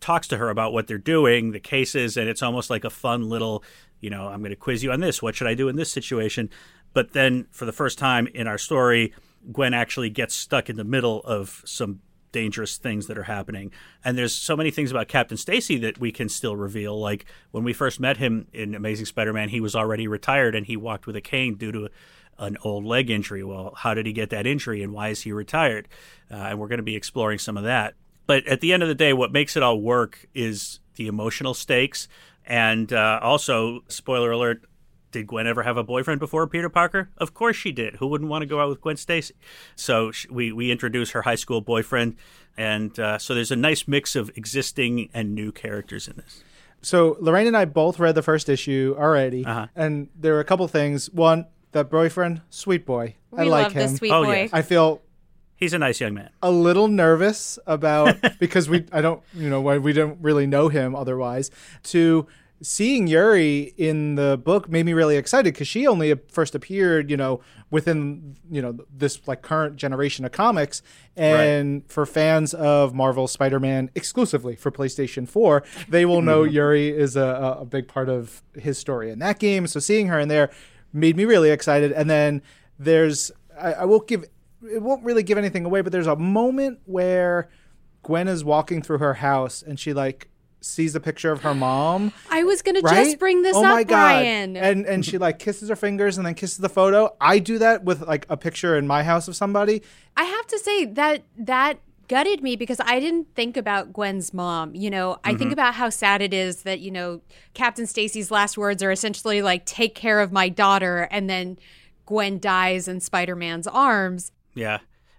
talks to her about what they're doing, the cases. And it's almost like a fun little, you know, I'm going to quiz you on this. What should I do in this situation? But then for the first time in our story, Gwen actually gets stuck in the middle of some dangerous things that are happening. And there's so many things about Captain Stacy that we can still reveal. Like when we first met him in Amazing Spider-Man, he was already retired and he walked with a cane due to an old leg injury. Well, how did he get that injury and why is he retired? Uh, and we're going to be exploring some of that. But at the end of the day, what makes it all work is the emotional stakes. And uh, also, spoiler alert, did Gwen ever have a boyfriend before Peter Parker? Of course she did. Who wouldn't want to go out with Gwen Stacy? So she, we, we introduce her high school boyfriend. And uh, so there's a nice mix of existing and new characters in this. So Lorraine and I both read the first issue already. Uh-huh. And there were a couple things. One, that boyfriend, sweet boy. We I like him. The sweet oh, boy. Yeah. I feel... He's a nice young man. A little nervous about, because we, I don't, you know, we don't really know him otherwise, to seeing Yuri in the book made me really excited because she only first appeared, you know, within, you know, this like current generation of comics. And right. for fans of Marvel Spider-Man exclusively for PlayStation four, they will know Yuri is a, a big part of his story in that game. So seeing her in there made me really excited. And then there's, I, I won't give, it won't really give anything away, but there's a moment where Gwen is walking through her house and she like, sees a picture of her mom. I was going right? to just bring this oh up, my God. Brian. And and she like kisses her fingers and then kisses the photo. I do that with like a picture in my house of somebody. I have to say that that gutted me because I didn't think about Gwen's mom. You know, I mm-hmm. think about how sad it is that, you know, Captain Stacy's last words are essentially like, take care of my daughter. And then Gwen dies in Spider-Man's arms. Yeah.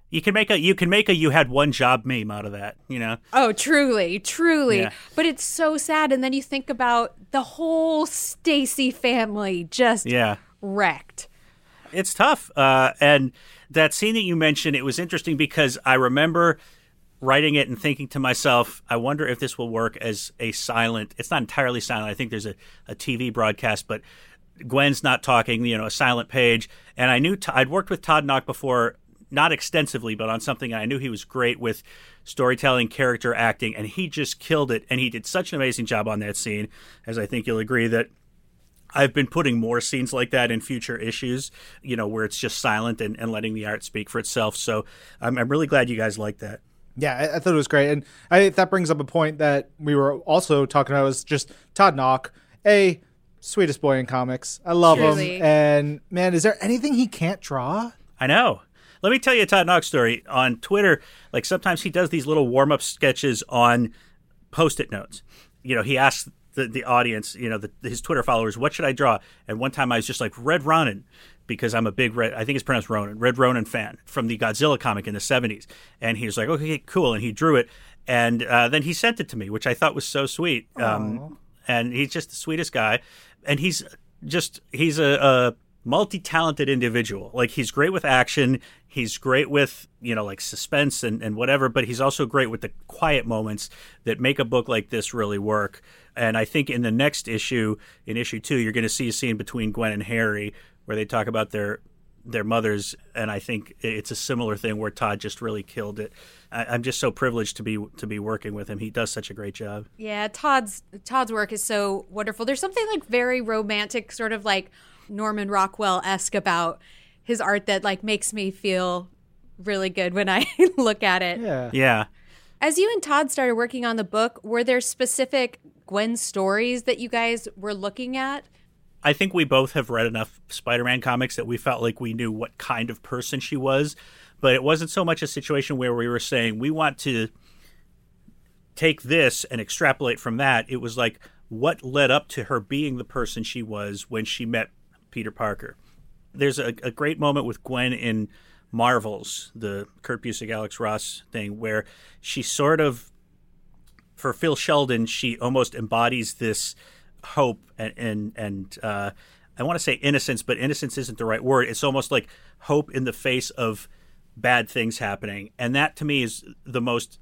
You can make a you can make a you had one job meme out of that, you know? Oh, truly, truly. Yeah. But it's so sad. And then you think about the whole Stacy family just yeah. wrecked. It's tough. Uh, and that scene that you mentioned, it was interesting because I remember writing it and thinking to myself, I wonder if this will work as a silent. It's not entirely silent. I think there's a, a T V broadcast, but Gwen's not talking, you know, a silent page. And I knew t- I'd worked with Todd Nauck before. Not extensively, but on something I knew he was great with storytelling, character acting, and he just killed it. And he did such an amazing job on that scene, as I think you'll agree that I've been putting more scenes like that in future issues, you know, where it's just silent and, and letting the art speak for itself. So I'm, I'm really glad you guys liked that. Yeah, I, I thought it was great. And I that brings up a point that we were also talking about was just Todd Nauck, a sweetest boy in comics. I love Surely. him. And man, is there anything he can't draw? I know. Let me tell you a Todd Nauck story. On Twitter, like sometimes he does these little warm-up sketches on Post-it notes. You know, he asks the, the audience, you know, the, his Twitter followers, what should I draw? And one time I was just like, Red Ronin, because I'm a big Red, I think it's pronounced Ronin, Red Ronin fan from the Godzilla comic in the seventies. And he was like, okay, cool. And he drew it. And uh, then he sent it to me, which I thought was so sweet. Um, and he's just the sweetest guy. And he's just, he's a... a multi-talented individual. Like he's great with action. He's great with, you know, like suspense and, and whatever, but he's also great with the quiet moments that make a book like this really work. And I think in the next issue, in issue two, you're going to see a scene between Gwen and Harry where they talk about their, their mothers. And I think it's a similar thing where Todd just really killed it. I, I'm just so privileged to be, to be working with him. He does such a great job. Yeah. Todd's, Todd's work is so wonderful. There's something like very romantic, sort of like Norman Rockwell-esque about his art that like makes me feel really good when I look at it. Yeah. Yeah. As you and Todd started working on the book, were there specific Gwen stories that you guys were looking at? I think we both have read enough Spider-Man comics that we felt like we knew what kind of person she was, but it wasn't so much a situation where we were saying we want to take this and extrapolate from that. It was like what led up to her being the person she was when she met Peter Parker. There's a, a great moment with Gwen in Marvels, the Kurt Busiek, Alex Ross thing, where she sort of, for Phil Sheldon, she almost embodies this hope and, and, and uh, I want to say innocence, but innocence isn't the right word. It's almost like hope in the face of bad things happening. And that to me is the most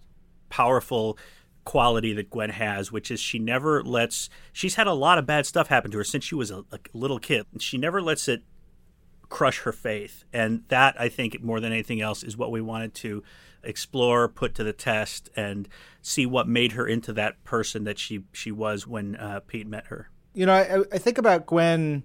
powerful quality that Gwen has, which is she never lets, she's had a lot of bad stuff happen to her since she was a, a little kid. She never lets it crush her faith. And that, I think, more than anything else, is what we wanted to explore, put to the test, and see what made her into that person that she, she was when uh, Pete met her. You know, I, I think about Gwen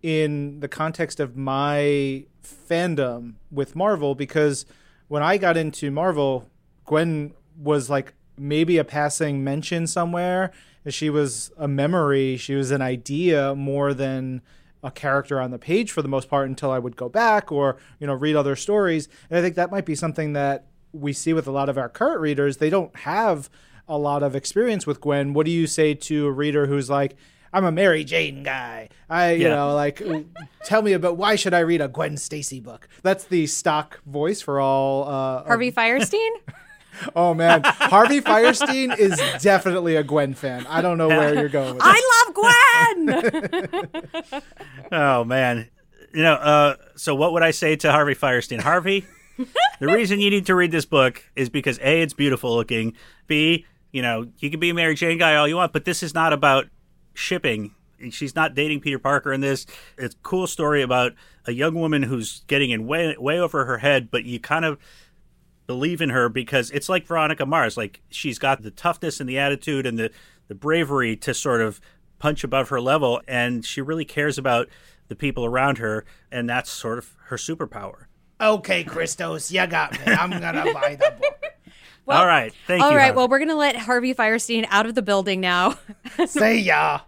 in the context of my fandom with Marvel, because when I got into Marvel, Gwen was like maybe a passing mention somewhere. She was a memory. She was an idea more than a character on the page for the most part until I would go back or, you know, read other stories. And I think that might be something that we see with a lot of our current readers. They don't have a lot of experience with Gwen. What do you say to a reader who's like, I'm a Mary Jane guy. I, you yeah. know, like, tell me about why should I read a Gwen Stacy book? That's the stock voice for all. Uh, Harvey of- Fierstein? Oh, man. Harvey Fierstein is definitely a Gwen fan. I don't know where you're going with this. I love Gwen! Oh, man. You know, uh, so what would I say to Harvey Fierstein? Harvey, the reason you need to read this book is because, A, it's beautiful looking. B, you know, you can be a Mary Jane guy all you want, but this is not about shipping. She's not dating Peter Parker in this. It's a cool story about a young woman who's getting in way, way over her head, but you kind of believe in her because it's like Veronica Mars. Like, she's got the toughness and the attitude and the, the bravery to sort of punch above her level, and she really cares about the people around her, and that's sort of her superpower. Okay, Christos, you got me. I'm going to buy the book. Well, all right, thank all you. All right, Harvey. Well, we're going to let Harvey Fierstein out of the building now. Say ya.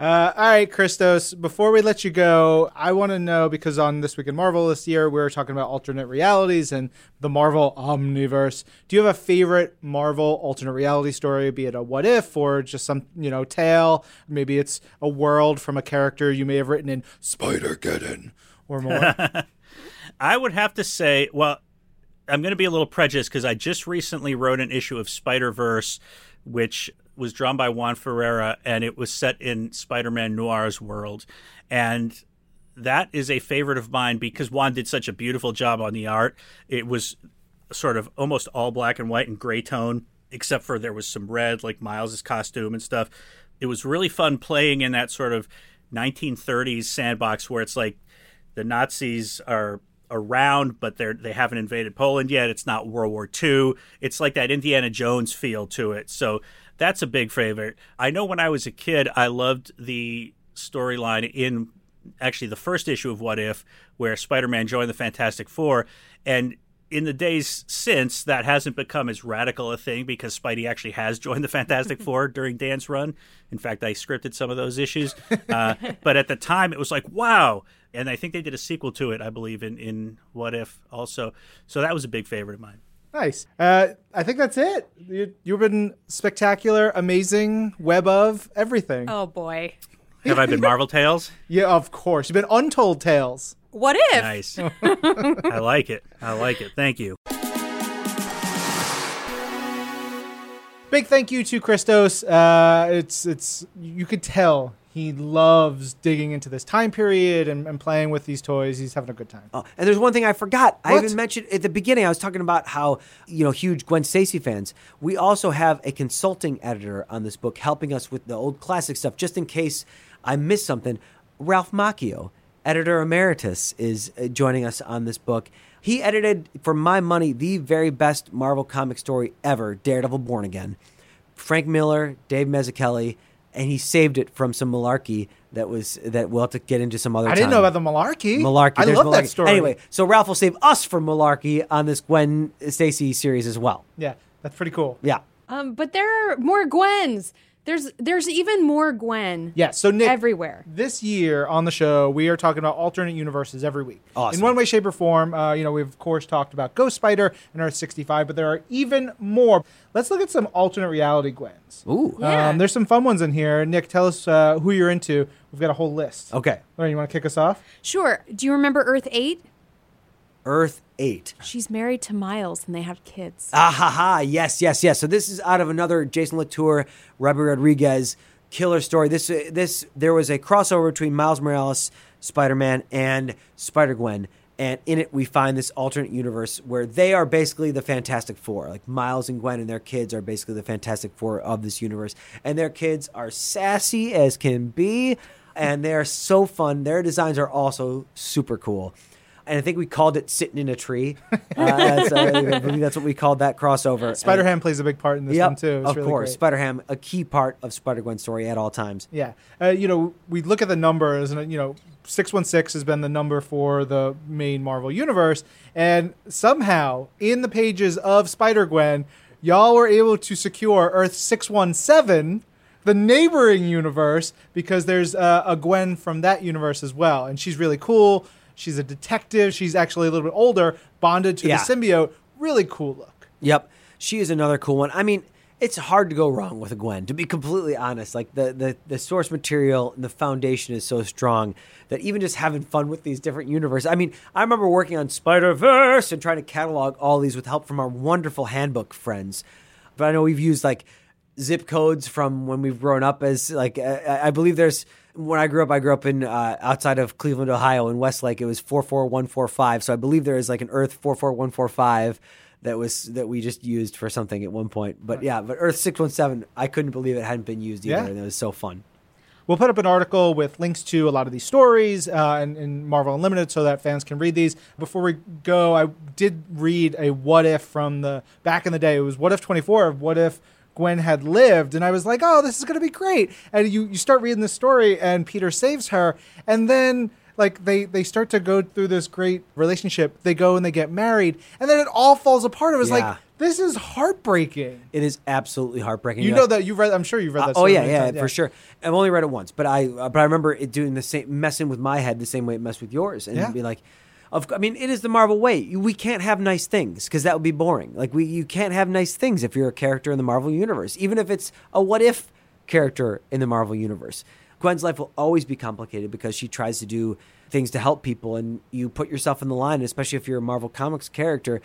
Uh, all right, Christos, before we let you go, I want to know, because on This Week in Marvel this year, we were talking about alternate realities and the Marvel Omniverse. Do you have a favorite Marvel alternate reality story, be it a what if or just some, you know, tale? Maybe it's a world from a character you may have written in Spider-Geddon or more. I would have to say, well, I'm going to be a little prejudiced because I just recently wrote an issue of Spider-Verse, which was drawn by Juan Ferreira, and it was set in Spider-Man Noir's world. And that is a favorite of mine because Juan did such a beautiful job on the art. It was sort of almost all black and white and gray tone, except for there was some red, like Miles's costume and stuff. It was really fun playing in that sort of nineteen thirties sandbox where it's like the Nazis are around, but they're they haven't invaded Poland yet. It's not World War Two. It's like that Indiana Jones feel to it. So that's a big favorite. I know when I was a kid, I loved the storyline in actually the first issue of What If, where Spider-Man joined the Fantastic Four. And in the days since, that hasn't become as radical a thing because Spidey actually has joined the Fantastic Four during Dan's run. In fact, I scripted some of those issues. Uh, but at the time, it was like, wow. And I think they did a sequel to it, I believe, in, in What If also. So that was a big favorite of mine. Nice. Uh, I think that's it. You, you've been spectacular, amazing, web of everything. Oh, boy. Have I been Marvel Tales? Yeah, of course. You've been Untold Tales. What if? Nice. I like it. I like it. Thank you. Big thank you to Christos. Uh, it's it's you could tell he loves digging into this time period and, and playing with these toys. He's having a good time. Oh, and there's one thing I forgot. What? I even mentioned at the beginning, I was talking about how, you know, huge Gwen Stacy fans. We also have a consulting editor on this book helping us with the old classic stuff, just in case I miss something. Ralph Macchio, editor emeritus, is joining us on this book. He edited, for my money, the very best Marvel comic story ever, Daredevil Born Again. Frank Miller, Dave Mezzichelli, and he saved it from some malarkey that was that we'll have to get into some other time. I didn't know about the malarkey. Malarkey. I love malarkey. That story. Anyway, so Ralph will save us from malarkey on this Gwen Stacy series as well. Yeah, that's pretty cool. Yeah. Um, but there are more Gwens. There's there's even more Gwen. Yeah, so Nick, everywhere. This year on the show, we are talking about alternate universes every week. Awesome. In one way, shape, or form, uh, you know, we've, of course, talked about Ghost Spider and Earth sixty-five, but there are even more. Let's look at some alternate reality Gwens. Ooh. Yeah. Um, there's some fun ones in here. Nick, tell us uh, who you're into. We've got a whole list. Okay. Lorraine, you want to kick us off? Sure. Do you remember Earth eight? Earth eight. She's married to Miles, and they have kids. Ah, ha, ha. Yes, yes, yes. So this is out of another Jason Latour, Robbie Rodriguez killer story. This, this, there was a crossover between Miles Morales, Spider-Man, and Spider-Gwen, and in it we find this alternate universe where they are basically the Fantastic Four. Like Miles and Gwen and their kids are basically the Fantastic Four of this universe, and their kids are sassy as can be, and they are so fun. Their designs are also super cool. And I think we called it Sitting in a Tree. Uh, that's, uh, I believe that's what we called that crossover. Spider-Ham and, plays a big part in this yep, one, too. It's of really course. Great. Spider-Ham, a key part of Spider-Gwen's story at all times. Yeah. Uh, you know, we look at the numbers, and, you know, six one six has been the number for the main Marvel Universe. And somehow, in the pages of Spider-Gwen, y'all were able to secure Earth six one seven, the neighboring universe, because there's uh, a Gwen from that universe as well. And she's really cool. She's a detective. She's actually a little bit older, bonded to yeah. the symbiote. Really cool look. Yep. She is another cool one. I mean, it's hard to go wrong with a Gwen, to be completely honest. Like, the, the, the source material and the foundation is so strong that even just having fun with these different universes. I mean, I remember working on Spider-Verse and trying to catalog all these with help from our wonderful handbook friends. But I know we've used, like, zip codes from when we've grown up as, like, I, I believe there's... When I grew up, I grew up in uh, outside of Cleveland, Ohio, in Westlake. It was four four one four five. So I believe there is like an Earth four four one four five that was that we just used for something at one point. But yeah, but Earth six one seven, I couldn't believe it hadn't been used either, yeah. and it was so fun. We'll put up an article with links to a lot of these stories uh, and, and Marvel Unlimited so that fans can read these. Before we go, I did read a what if from the back in the day. It was what if twenty-four of what if Gwen had lived. And I was like, oh, this is going to be great. And you, you start reading this story and Peter saves her. And then like they, they start to go through this great relationship. They go and they get married and then it all falls apart. It was yeah. like, this is heartbreaking. It is absolutely heartbreaking. You know that you read. I'm sure you read that. Uh, oh yeah, yeah, time. for yeah. sure. I've only read it once, but I uh, but I remember it doing the same, messing with my head the same way it messed with yours, and yeah. it'd be like, of I mean, it is the Marvel way. We can't have nice things because that would be boring. Like we, you can't have nice things if you're a character in the Marvel universe, even if it's a what if character in the Marvel universe. Gwen's life will always be complicated because she tries to do things to help people, and you put yourself in the line, especially if you're a Marvel Comics character.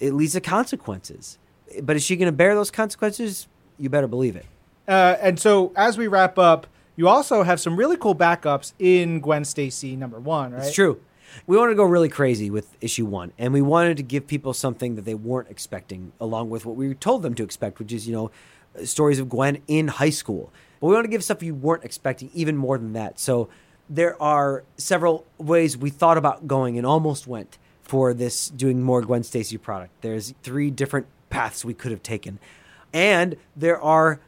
It leads to consequences. But is she going to bear those consequences? You better believe it. Uh, and so as we wrap up, you also have some really cool backups in Gwen Stacy number one, right? It's true. We wanted to go really crazy with issue one, and we wanted to give people something that they weren't expecting, along with what we told them to expect, which is, you know, stories of Gwen in high school. But we want to give stuff you weren't expecting even more than that. So there are several ways we thought about going and almost went for this, doing more Gwen Stacy product. There's three different paths we could have taken. And there are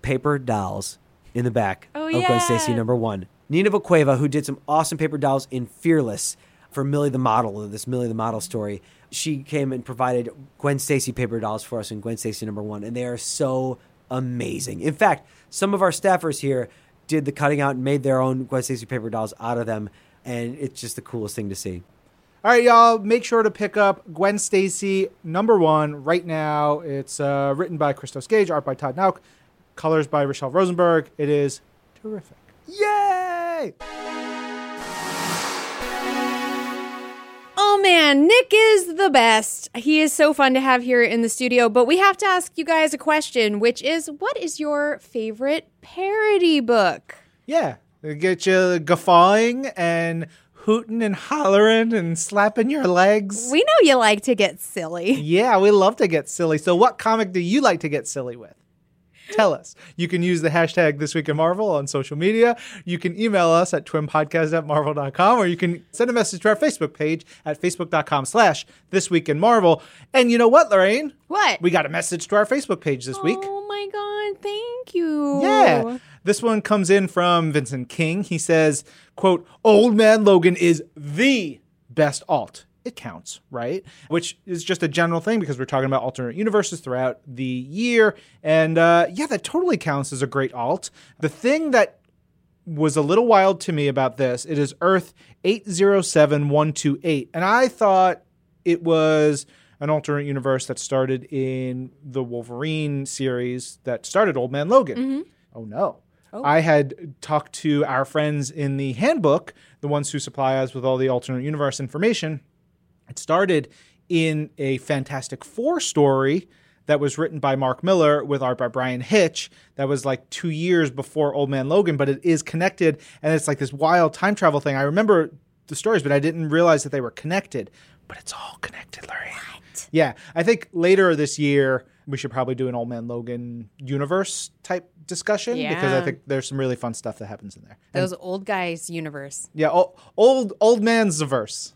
paper dolls in the back oh, of yeah. Gwen Stacy number one. Nina Vaqueva, who did some awesome paper dolls in Fearless for Millie the Model, this Millie the Model story, she came and provided Gwen Stacy paper dolls for us in Gwen Stacy number one, and they are so amazing. In fact, some of our staffers here did the cutting out and made their own Gwen Stacy paper dolls out of them, and it's just the coolest thing to see. All right, y'all, make sure to pick up Gwen Stacy, number one, right now. It's uh, written by Christos Gage, art by Todd Nauck, colors by Rachelle Rosenberg. It is terrific. Yay! Oh, man, Nick is the best. He is so fun to have here in the studio, but we have to ask you guys a question, which is, what is your favorite parody book? Yeah, they get you guffawing and hooting and hollering and slapping your legs. We know you like to get silly. Yeah, we love to get silly. So what comic do you like to get silly with? Tell us. You can use the hashtag This Week in Marvel on social media. You can email us at twin podcast at marvel dot com, or you can send a message to our Facebook page at facebook dot com slash This Week in Marvel. And you know what, Lorraine? What? We got a message to our Facebook page this oh week. Oh my God, thank you. Yeah. This one comes in from Vincent King. He says, quote, Old Man Logan is the best alt. It counts, right? Which is just a general thing because we're talking about alternate universes throughout the year. And uh, yeah, that totally counts as a great alt. The thing that was a little wild to me about this, it is Earth eight oh seven one two eight. And I thought it was an alternate universe that started in the Wolverine series that started Old Man Logan. Mm-hmm. Oh, no. Oh. I had talked to our friends in the handbook, the ones who supply us with all the alternate universe information. It started in a Fantastic Four story that was written by Mark Miller with art by Brian Hitch. That was like two years before Old Man Logan, but it is connected, and it's like this wild time travel thing. I remember the stories, but I didn't realize that they were connected. But it's all connected, Lorraine. What? Yeah. I think later this year, we should probably do an Old Man Logan universe type discussion yeah. because I think there's some really fun stuff that happens in there. Those and, old guys universe. Yeah. Old, old, old man's verse.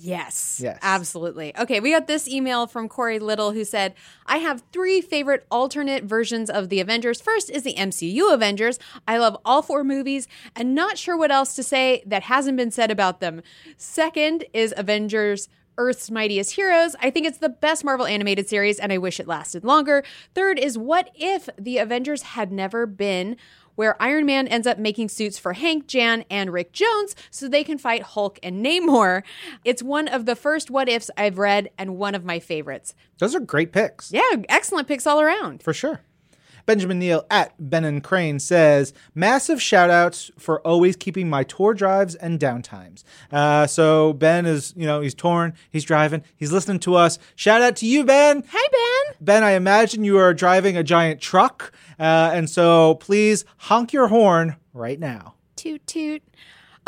Yes, yes, absolutely. Okay, we got this email from Corey Little who said, I have three favorite alternate versions of the Avengers. First is the M C U Avengers. I love all four movies and not sure what else to say that hasn't been said about them. Second is Avengers Earth's Mightiest Heroes. I think it's the best Marvel animated series, and I wish it lasted longer. Third is What If the Avengers Had Never Been, where Iron Man ends up making suits for Hank, Jan, and Rick Jones so they can fight Hulk and Namor. It's one of the first What Ifs I've read and one of my favorites. Those are great picks. Yeah, excellent picks all around. For sure. Benjamin Neal at Ben and Crane says, massive shout outs for always keeping my tour drives and downtimes. Uh, so Ben is, you know, he's touring, he's driving, he's listening to us. Shout out to you, Ben. Hi, Ben. Ben, I imagine you are driving a giant truck. Uh, and so please honk your horn right now. Toot, toot.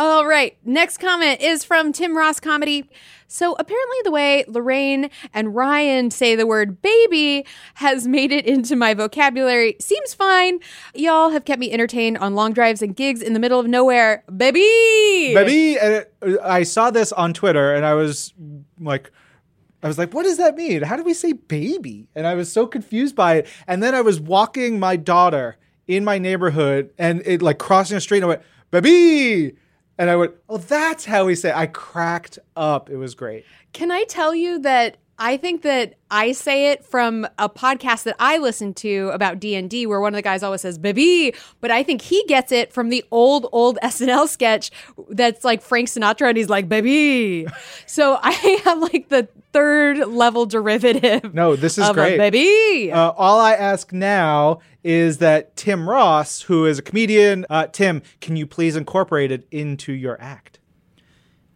All right. Next comment is from Tim Ross Comedy. So apparently the way Lorraine and Ryan say the word baby has made it into my vocabulary. Seems fine. Y'all have kept me entertained on long drives and gigs in the middle of nowhere. Baby! Baby! And it, I saw this on Twitter and I was like... I was like, what does that mean? How do we say baby? And I was so confused by it. And then I was walking my daughter in my neighborhood and it like crossing the street and I went, baby. And I went, oh, that's how we say it. I cracked up. It was great. Can I tell you that I think that I say it from a podcast that I listen to about D and D where one of the guys always says, baby, but I think he gets it from the old, old S N L sketch that's like Frank Sinatra and he's like, baby. So I have like the third level derivative. No, this is great. Baby. Uh, all I ask now is that Tim Ross, who is a comedian, uh, Tim, can you please incorporate it into your act?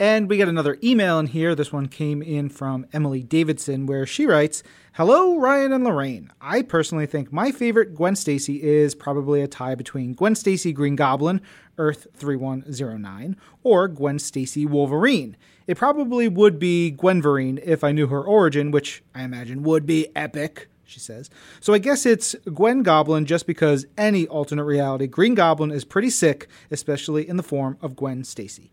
And we got another email in here. This one came in from Emily Davidson, where she writes, hello, Ryan and Lorraine. I personally think my favorite Gwen Stacy is probably a tie between Gwen Stacy Green Goblin, Earth three one zero nine, or Gwen Stacy Wolverine. It probably would be Gwenverine if I knew her origin, which I imagine would be epic, she says. So I guess it's Gwen Goblin just because any alternate reality Green Goblin is pretty sick, especially in the form of Gwen Stacy.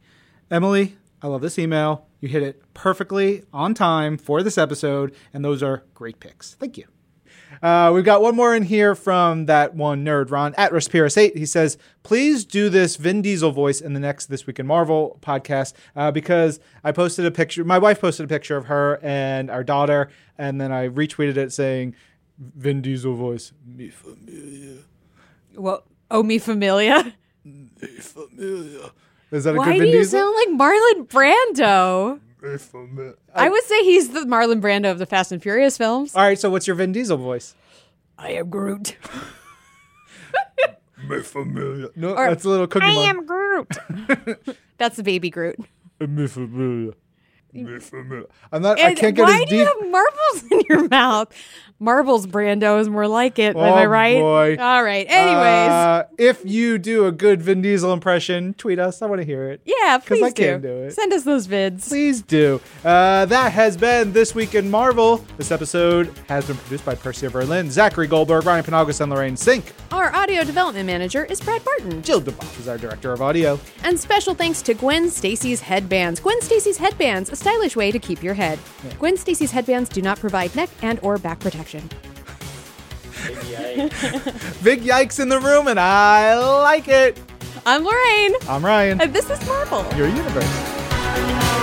Emily, I love this email. You hit it perfectly on time for this episode, and those are great picks. Thank you. Uh, we've got one more in here from that one nerd, Ron, at Respiris eight. He says, please do this Vin Diesel voice in the next This Week in Marvel podcast uh, because I posted a picture. My wife posted a picture of her and our daughter, and then I retweeted it saying, Vin Diesel voice, mi familia. Well, oh, mi familia? Mi familia. Is that a Why good Vin do you Diesel? Sound like Marlon Brando? If I'm, I, I would say he's the Marlon Brando of the Fast and Furious films. All right, so what's your Vin Diesel voice? I am Groot. Me familia. No, or, that's a little cookie. I mom. am Groot. That's the baby Groot. Me familia. Me familia. I'm not. And I can't get why as do deep. You have marbles in your mouth? Marbles Brando is more like it. Oh, am I right? Boy. All right. Anyways, uh, if you do a good Vin Diesel impression, tweet us. I want to hear it. Yeah, please do. Because I can do it. Send us those vids. Please do. Uh, that has been This Week in Marvel. This episode has been produced by Percy Verlin, Zachary Goldberg, Ryan Penagos, and Lorraine Sink. Our audio development manager is Brad Barton. Jill DeBosch is our director of audio. And special thanks to Gwen Stacy's Headbands. Gwen Stacy's Headbands, a stylish way to keep your head. Yeah. Gwen Stacy's Headbands do not provide neck and or back protection. Big yikes. Big yikes in the room, and I like it. I'm Lorraine. I'm Ryan. And this is Marvel, your universe.